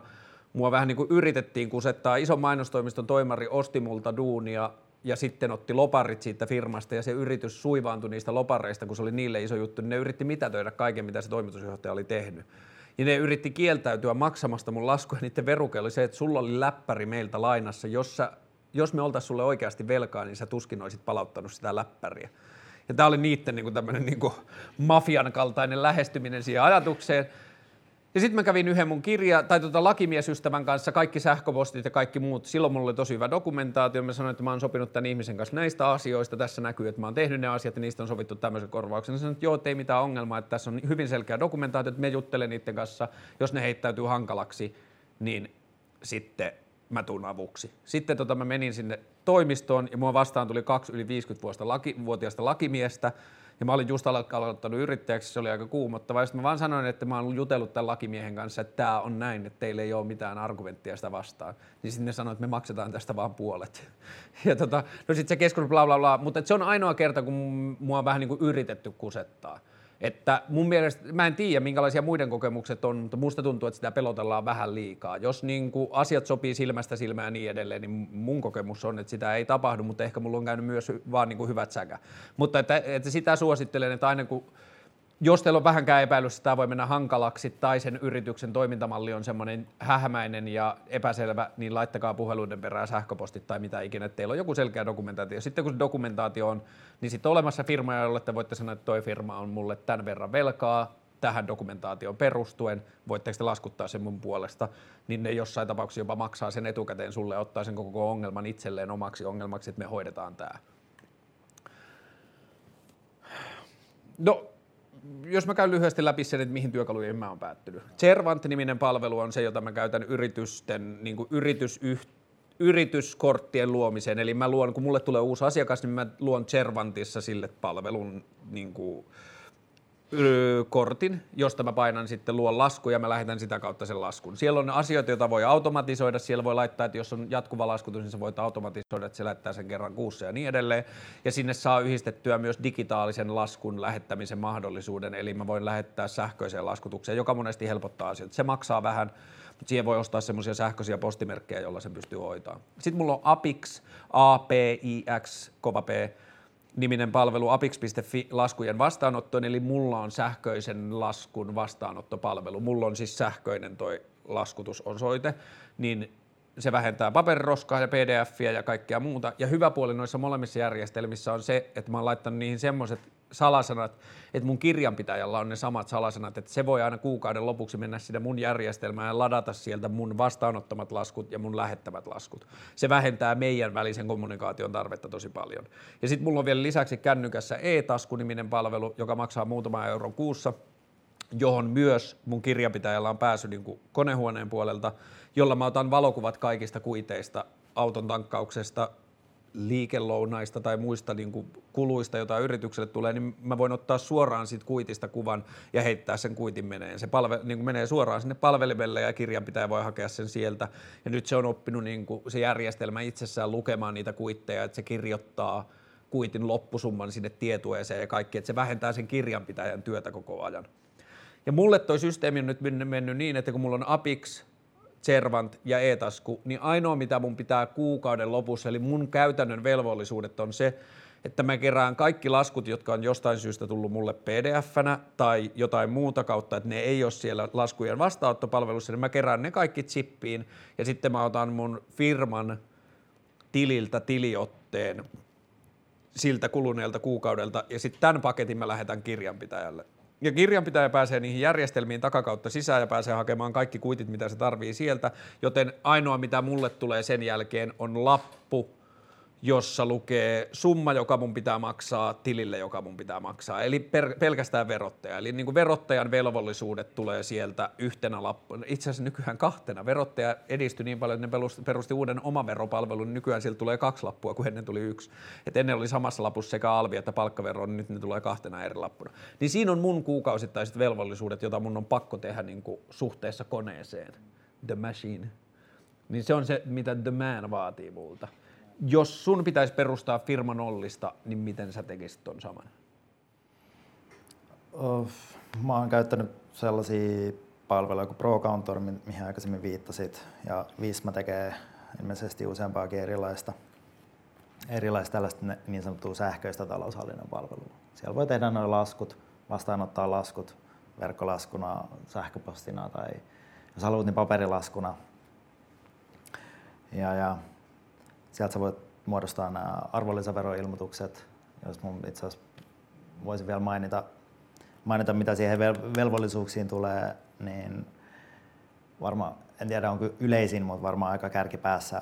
mua vähän niin kuin yritettiin kusettaa. Ison mainostoimiston toimari osti multa duunia ja sitten otti loparit siitä firmasta ja se yritys suivaantui niistä lopareista, kun se oli niille iso juttu, niin ne yritti mitätöidä kaiken, mitä se toimitusjohtaja oli tehnyt. Ja ne yritti kieltäytyä maksamasta mun laskuja, niiden veruke oli se, että sulla oli läppäri meiltä lainassa, jos me oltais sulle oikeasti velkaa, niin sä tuskin olisit palauttanut sitä läppäriä. Ja tää oli niitten niin kuin tämmönen niin kuin mafian kaltainen lähestyminen siihen ajatukseen. Ja sitten mä kävin yhden mun lakimiesystävän kanssa kaikki sähköpostit ja kaikki muut. Silloin mulla oli tosi hyvä dokumentaatio. Mä sanoin, että mä oon sopinut tämän ihmisen kanssa näistä asioista. Tässä näkyy, että mä oon tehnyt ne asiat ja niistä on sovittu tämmöisen korvauksen. Mä sanoin, että joo, ettei mitään ongelmaa, että tässä on hyvin selkeä dokumentaatio, että mä juttelen niiden kanssa. Jos ne heittäytyy hankalaksi, niin sitten mä tuun avuksi. Sitten mä menin sinne toimistoon ja mua vastaan tuli 2 yli 50-vuotiaista lakimiestä. Ja mä olin just aloittanut yrittäjäksi, se oli aika kuumottavaa. Ja sitten mä vaan sanoin, että mä oon jutellut tämän lakimiehen kanssa, että tää on näin, että teillä ei ole mitään argumenttia sitä vastaan. Niin sitten ne sanoi, että me maksetaan tästä vaan puolet. Ja no sit se keskustelu mutta se on ainoa kerta, kun mua on vähän niin kuin yritetty kusettaa. Että mun mielestä, mä en tiedä minkälaisia muiden kokemukset on, mutta musta tuntuu, että sitä pelotellaan vähän liikaa. Jos niin kuin asiat sopii silmästä silmään ja niin edelleen, niin mun kokemus on, että sitä ei tapahdu, mutta ehkä mulla on käynyt myös vaan niin kuin hyvät säkä. Mutta että sitä suosittelen, että aina kun Jos teillä on vähänkään epäilyssä, tämä voi mennä hankalaksi tai sen yrityksen toimintamalli on semmoinen hähämäinen ja epäselvä, niin laittakaa puheluiden perään sähköpostit tai mitä ikinä, että teillä on joku selkeä dokumentaatio. Sitten kun se dokumentaatio on, niin sitten on olemassa firmoja, jolle te voitte sanoa, että toi firma on mulle tämän verran velkaa, tähän dokumentaatioon perustuen, voitteko te laskuttaa sen mun puolesta, niin ne jossain tapauksessa jopa maksaa sen etukäteen sulle ja ottaa sen koko ongelman itselleen omaksi ongelmaksi, että me hoidetaan tämä. No, jos mä käyn lyhyesti läpi sen, että mihin työkaluihin mä oon päättynyt. Cervant-niminen palvelu on se, jota mä käytän yritysten niin kuin yrityskorttien luomiseen. Eli mä luon, kun mulle tulee uusi asiakas, niin mä luon Cervantissa sille palvelun niin kuin kortin, josta mä painan sitten luon lasku ja mä lähetän sitä kautta sen laskun. Siellä on asioita, joita voi automatisoida, siellä voi laittaa, että jos on jatkuva laskutus, niin sä voit automatisoida, että se lähettää sen kerran kuussa ja niin edelleen. Ja sinne saa yhdistettyä myös digitaalisen laskun lähettämisen mahdollisuuden, eli mä voin lähettää sähköiseen laskutukseen, joka monesti helpottaa asioita. Se maksaa vähän, mutta siihen voi ostaa semmoisia sähköisiä postimerkkejä, joilla sen pystyy hoitaa. Sitten mulla on Apix, A-P-I-X, niminen palvelu apix.fi laskujen vastaanottoon, eli mulla on sähköisen laskun vastaanottopalvelu. Mulla on siis sähköinen toi laskutusosoite, niin se vähentää paperiroskaa ja pdf:iä ja kaikkea muuta. Ja hyvä puoli noissa molemmissa järjestelmissä on se, että mä oon laittanut niihin semmoiset salasanat, että mun kirjanpitäjällä on ne samat salasanat, että se voi aina kuukauden lopuksi mennä sitä mun järjestelmään ja ladata sieltä mun vastaanottamat laskut ja mun lähettämät laskut. Se vähentää meidän välisen kommunikaation tarvetta tosi paljon. Ja sit mulla on vielä lisäksi kännykässä e-tasku-niminen palvelu, joka maksaa muutaman euron kuussa, johon myös mun kirjanpitäjällä on pääsy niin kuin konehuoneen puolelta, jolla mä otan valokuvat kaikista kuiteista, auton tankkauksesta, liikelounaista tai muista niin kuin kuluista, joita yritykselle tulee, niin mä voin ottaa suoraan siitä kuitista kuvan ja heittää sen kuitin meneen. Se niin kuin menee suoraan sinne palvelimelle ja kirjanpitäjä voi hakea sen sieltä. Ja nyt se on oppinut niin kuin se järjestelmä itsessään lukemaan niitä kuitteja, että se kirjoittaa kuitin loppusumman sinne tietueeseen ja kaikki, että se vähentää sen kirjanpitäjän työtä koko ajan. Ja mulle toi systeemi on nyt mennyt niin, että kun mulla on Apix, Cervant ja e-tasku, niin ainoa mitä mun pitää kuukauden lopussa, eli mun käytännön velvollisuudet on se, että mä kerään kaikki laskut, jotka on jostain syystä tullut mulle pdf-nä tai jotain muuta kautta, että ne ei ole siellä laskujen vastaanottopalvelussa, niin mä kerään ne kaikki chippiin ja sitten mä otan mun firman tililtä tiliotteen siltä kuluneelta kuukaudelta ja sitten tämän paketin mä lähetän kirjanpitäjälle. Ja kirjanpitäjä pääsee niihin järjestelmiin takakautta sisään ja pääsee hakemaan kaikki kuitit, mitä se tarvii sieltä, joten ainoa, mitä mulle tulee sen jälkeen, on lappu, jossa lukee summa, joka mun pitää maksaa, tilille, joka mun pitää maksaa, eli pelkästään verottaja. Eli niin kuin verottajan velvollisuudet tulee sieltä yhtenä lappuna, itse asiassa nykyään kahtena. Verottaja edistyi niin paljon, että ne perusti uuden omaveropalvelun, niin nykyään sieltä tulee 2 lappua, kun ennen tuli 1. Et ennen oli samassa lapussa sekä alvi että palkkavero, niin nyt ne tulee 2 eri lappuna. Niin siinä on mun kuukausittaiset velvollisuudet, joita mun on pakko tehdä niin kuin suhteessa koneeseen. The machine. Niin se on se, mitä the man vaatii multa. Jos sun pitäisi perustaa firma nollista, niin miten sä tekisit ton saman? Mä oon käyttänyt sellaisia palveluja kuin ProCounter, mihin aikaisemmin viittasit, ja Visma tekee ilmeisesti useampaakin erilaista tällaista niin sanottua sähköistä taloushallinnan palvelua. Siellä voi tehdä nuo laskut, vastaanottaa laskut verkkolaskuna, sähköpostina tai jos haluat, niin paperilaskuna. Ja sieltä sä voit muodostaa nämä arvonlisäveroilmoitukset, jos mun itse asiassa voisin vielä mainita mitä siihen velvollisuuksiin tulee, niin varmaan, en tiedä onko yleisin, mutta varmaan aika kärkipäässä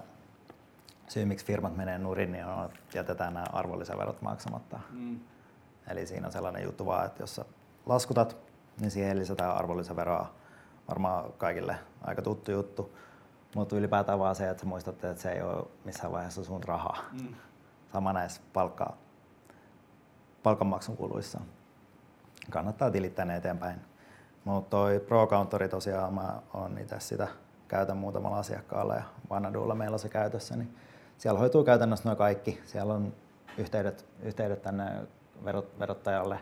syy, miksi firmat menee nurin, niin on, että jätetään nämä arvonlisäverot maksamatta. Mm. Eli siinä on sellainen juttu vaan, että jos sä laskutat, niin siihen lisätään arvonlisäveroa. Varmaan kaikille aika tuttu juttu. Mutta ylipäätään vaan se, että muistatte, että se ei ole missään vaiheessa sun rahaa. Mm. Sama näissä palkanmaksun kuluissa. Kannattaa tilittää ne eteenpäin. Mutta toi ProCounter tosiaan, mä oon itse sitä käytän muutamalla asiakkaalla ja Wannadoolla meillä on se käytössä. Niin siellä hoituu käytännössä nuo kaikki. Siellä on yhteydet tänne verottajalle.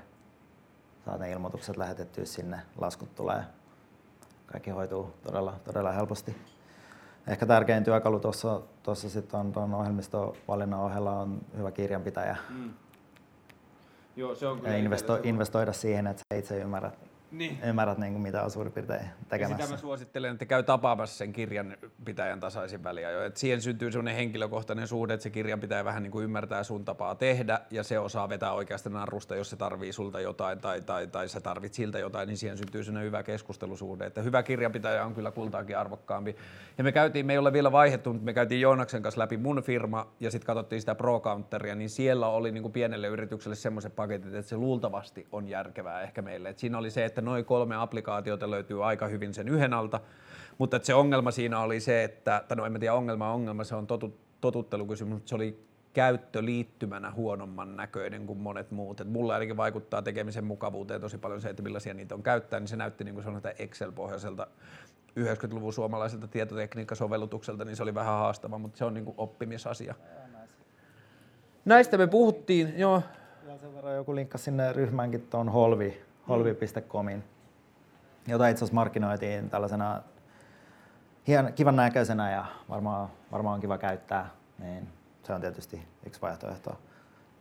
Saat ne ilmoitukset lähetettyä sinne, laskut tulee. Kaikki hoituu todella helposti. Ehkä tärkein työkalu tuossa sitten on ohjelmistovalinnan ohella on hyvä kirjanpitäjä. Mm. Joo, se on kyllä investoida siihen, että sä itse ymmärrät niin kuin mitä on suurin piirtein tekemässä. Ja sitä mä suosittelen, että käy tapaamassa sen kirjan pitäjän tasaisin väliajoin. Et siihen syntyy semmoinen henkilökohtainen suhde, että se kirjan pitää vähän niin kuin ymmärtää sun tapaa tehdä ja se osaa vetää oikeasta narrusta, jos se tarvii sulta jotain tai sä tarvit siltä jotain, niin siihen syntyy semmoinen hyvä keskustelusuhde. Että hyvä kirjanpitäjä on kyllä kultaakin arvokkaampi. Ja me ei ole vielä vaihdettu, mutta me käytiin Joonaksen kanssa läpi mun firma ja sitten katsottiin sitä ProCounteria, niin siellä oli niin kuin pienelle yritykselle semmoiset paketit, että se luultavasti on järkevää ehkä meille. Et siinä oli se, että noin 3 applikaatiota löytyy aika hyvin sen yhden alta, mutta se ongelma siinä oli se, että, se on totuttelukysymys, mutta se oli käyttöliittymänä huonomman näköinen kuin monet muut. Et mulla ainakin vaikuttaa tekemisen mukavuuteen tosi paljon se, että millaisia niitä on käyttää, niin se näytti niin kuin sanotaan Excel-pohjaiselta 90-luvun suomalaiselta tietotekniikkasovellutukselta, niin se oli vähän haastava, mutta se on niin kuin oppimisasia. Näistä me puhuttiin, joo. Ja sen verran joku linkka sinne ryhmäänkin tuon Holvi.comin, jota itse asiassa markkinoitiin tällaisena kivan näköisenä ja varmaan on kiva käyttää, niin se on tietysti yksi vaihtoehto.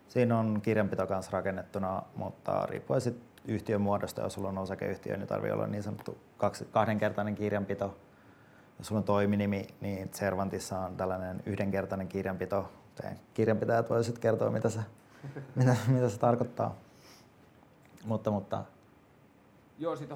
Siinä on kirjanpito kanssa rakennettuna, mutta riippuen yhtiön muodosta, jos sulla on osakeyhtiö, niin tarvii olla niin sanottu kahdenkertainen kirjanpito. Jos sulla on toiminimi, niin Cervantissa on tällainen yhdenkertainen kirjanpito. Kirjanpitäjät voisit kertoa, mitä se tarkoittaa. Mutta joo, siitä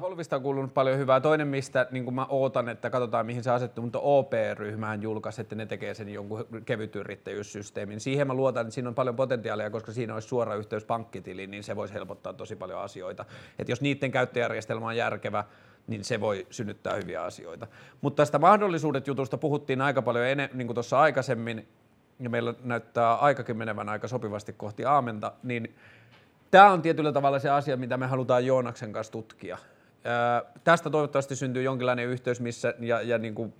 Holvista on kuulunut paljon hyvää. Toinen, mistä niin mä ootan, että katsotaan mihin se asettuu, mutta OP-ryhmään julkaisi, että ne tekee sen jonkun kevytyrittäjyyssysteemin. Siihen mä luotan, että siinä on paljon potentiaalia, koska siinä olisi suora yhteys pankkitiliin, niin se voisi helpottaa tosi paljon asioita. Et jos niiden käyttöjärjestelmä on järkevä, niin se voi synnyttää hyviä asioita. Mutta tästä mahdollisuudet jutusta puhuttiin aika paljon niin kuin tuossa aikaisemmin, ja meillä näyttää aikakin menevän aika sopivasti kohti aamenta, niin tämä on tietyllä tavalla se asia, mitä me halutaan Joonaksen kanssa tutkia. Tästä toivottavasti syntyy jonkinlainen yhteys, missä, ja niin kuin,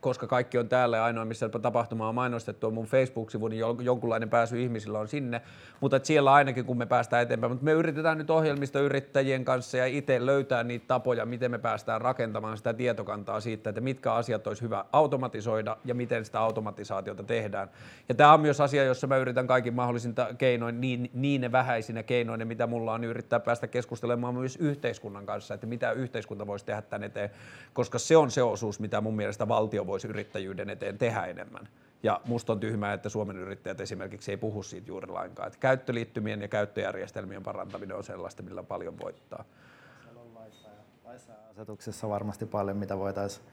koska kaikki on täällä ja ainoa, missä tapahtuma on mainostettu, on mun Facebook-sivu, niin jonkunlainen pääsy ihmisillä on sinne. Mutta siellä ainakin, kun me päästään eteenpäin. Mutta me yritetään nyt ohjelmistoyrittäjien kanssa ja itse löytää niitä tapoja, miten me päästään rakentamaan sitä tietokantaa siitä, että mitkä asiat olisi hyvä automatisoida ja miten sitä automatisaatiota tehdään. Ja tämä on myös asia, jossa mä yritän kaikin mahdollisin keinoin, niin vähäisinä keinoina, mitä mulla on, yrittää päästä keskustelemaan myös yhteiskunnan kanssa, että mitä yhteiskunta voisi tehdä tämän eteen, koska se on se osuus, mitä mun mielestä valtio voisi yrittäjyyden eteen tehdä enemmän. Ja musta on tyhmää, että Suomen yrittäjät esimerkiksi ei puhu siitä juuri lainkaan. Että käyttöliittymien ja käyttöjärjestelmien parantaminen on sellaista, millä paljon voittaa. Siellä on laissa ja asetuksessa varmasti paljon, mitä voitaisiin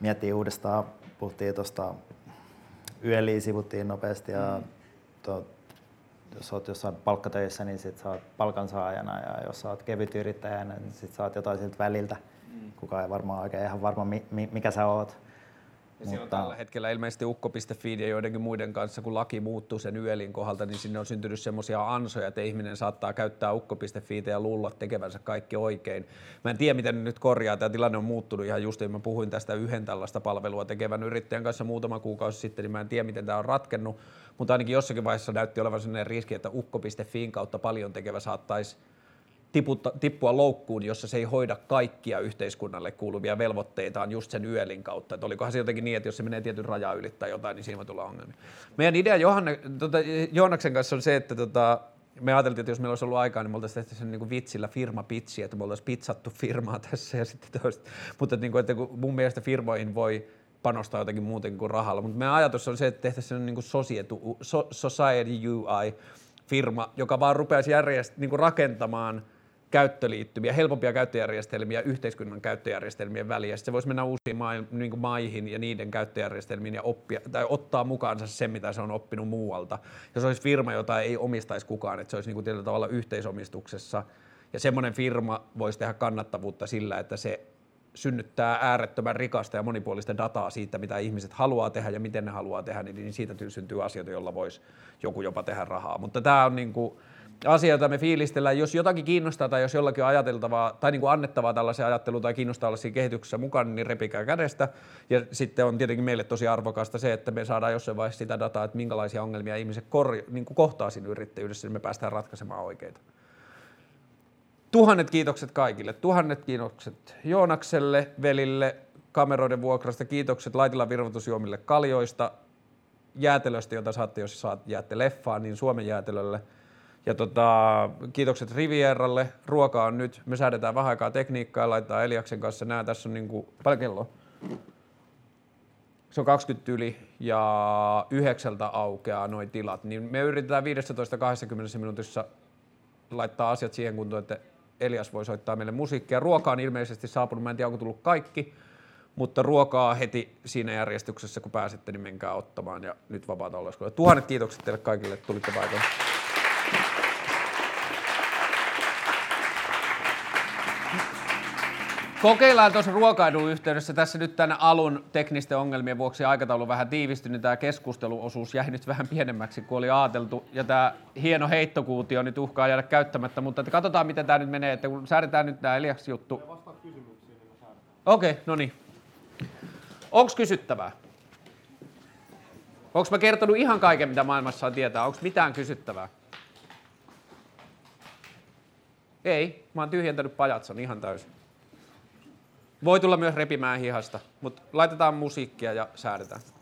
miettiä uudestaan. Puhuttiin tuosta YLI, sivuttiin nopeasti ja jos olet jossain palkkatöissä, niin sit sä oot palkansaajana, ja jos sä oot kevytyrittäjänä, niin sit sä oot jotain siltä väliltä. Kukaan ei varmaan oikein ihan varma, mikä sä oot. Ja se on tällä hetkellä ilmeisesti ukko.fi ja joidenkin muiden kanssa, kun laki muuttuu sen YELin kohdalta, niin sinne on syntynyt semmoisia ansoja, että ihminen saattaa käyttää ukko.fi ja luulla tekevänsä kaikki oikein. Mä en tiedä, miten nyt korjaa. Tämä tilanne on muuttunut ihan justiin. Mä puhuin tästä yhden tällaista palvelua tekevän yrittäjän kanssa muutama kuukausi sitten, niin mä en tiedä, miten tämä on ratkennut. Mutta ainakin jossakin vaiheessa näytti olevan sellainen riski, että ukko.fiin kautta paljon tekevä saattaisi tippua loukkuun, jossa se ei hoida kaikkia yhteiskunnalle kuuluvia velvoitteitaan just sen YELin kautta. Että olikohan se jotenkin niin, että jos se menee tietyn rajaa ylittää jotain, niin siinä voi tulla ongelmia. Meidän idea Joonaksen kanssa on se, että me ajateltiin, että jos meillä olisi ollut aikaa, niin me oltaisiin tehty sen niin kuin vitsillä firmapitsi, että me oltaisiin pitsattu firmaa tässä ja sitten toista. Mutta niin kuin, että mun mielestä firmoihin voi panostaa jotakin muutenkin kuin rahalla. Mutta meidän ajatus on se, että tehtäisiin niin Society UI-firma, joka vaan rupeaisi niin kuin rakentamaan käyttöliittymiä, helpompia käyttöjärjestelmiä yhteiskunnan käyttöjärjestelmien väliin. Se voisi mennä uusiin maihin ja niiden käyttöjärjestelmiin ja oppia, tai ottaa mukaansa sen, mitä se on oppinut muualta. Jos olisi firma, jota ei omistaisi kukaan, että se olisi niin kuin tietyllä tavalla yhteisomistuksessa. Ja semmoinen firma voisi tehdä kannattavuutta sillä, että se synnyttää äärettömän rikasta ja monipuolista dataa siitä, mitä ihmiset haluaa tehdä ja miten ne haluaa tehdä, niin siitä syntyy asioita, joilla voisi joku jopa tehdä rahaa. Mutta tämä on niin kuin asia, jota me fiilistellään. Jos jotakin kiinnostaa tai jos jollakin on ajateltavaa tai niin kuin annettavaa tällaiseen ajatteluun tai kiinnostaa olla siinä kehityksessä mukana, niin repikää kädestä. Ja sitten on tietenkin meille tosi arvokasta se, että me saadaan jossain vaiheessa sitä dataa, että minkälaisia ongelmia ihmiset niin kuin kohtaa siinä yrittäjyydessä, niin me päästään ratkaisemaan oikeita. Tuhannet kiitokset kaikille. Tuhannet kiitokset Joonakselle, Velille, kameroiden vuokrasta. Kiitokset Laitilan virvoitusjuomille kaljoista. jäätelöstä, jota saatte, jos jäätte leffaan, niin Suomen jäätelölle. Ja kiitokset Rivieralle. Ruoka on nyt. Me säädetään vähän aikaa tekniikkaa ja laitetaan Eliaksen kanssa nämä. Tässä on niinku, paljon kello? Se on 20 yli ja 9 aukeaa noi tilat. Niin me yritetään 15-20 minuutissa laittaa asiat siihen kuntoon, että Elias voi soittaa meille musiikkia. Ruoka on ilmeisesti saapunut. Mä en tiedä, onko tullut kaikki. Mutta ruokaa heti siinä järjestyksessä, kun pääsette, niin menkää ottamaan. Ja nyt vapaata ollaan. Tuhannet kiitokset teille kaikille, että tulitte paikalle. Kokeillaan tuossa ruokailun yhteydessä tässä nyt tämän alun teknisten ongelmien vuoksi aikataulu vähän tiivistynyt. Tämä keskusteluosuus jäi nyt vähän pienemmäksi kuin oli ajateltu. Ja tämä hieno heittokuutio nyt uhkaa jäädä käyttämättä. Mutta katsotaan, miten tämä nyt menee. Että kun säädetään nyt tämä Elias juttu. Okei, no niin. Onko kysyttävää? Onko mä kertonut ihan kaiken, mitä maailmassa saa tietää? Onko mitään kysyttävää? Ei, mä oon tyhjentänyt pajatson ihan täysin. Voi tulla myös repimään hihasta, mutta laitetaan musiikkia ja säädetään.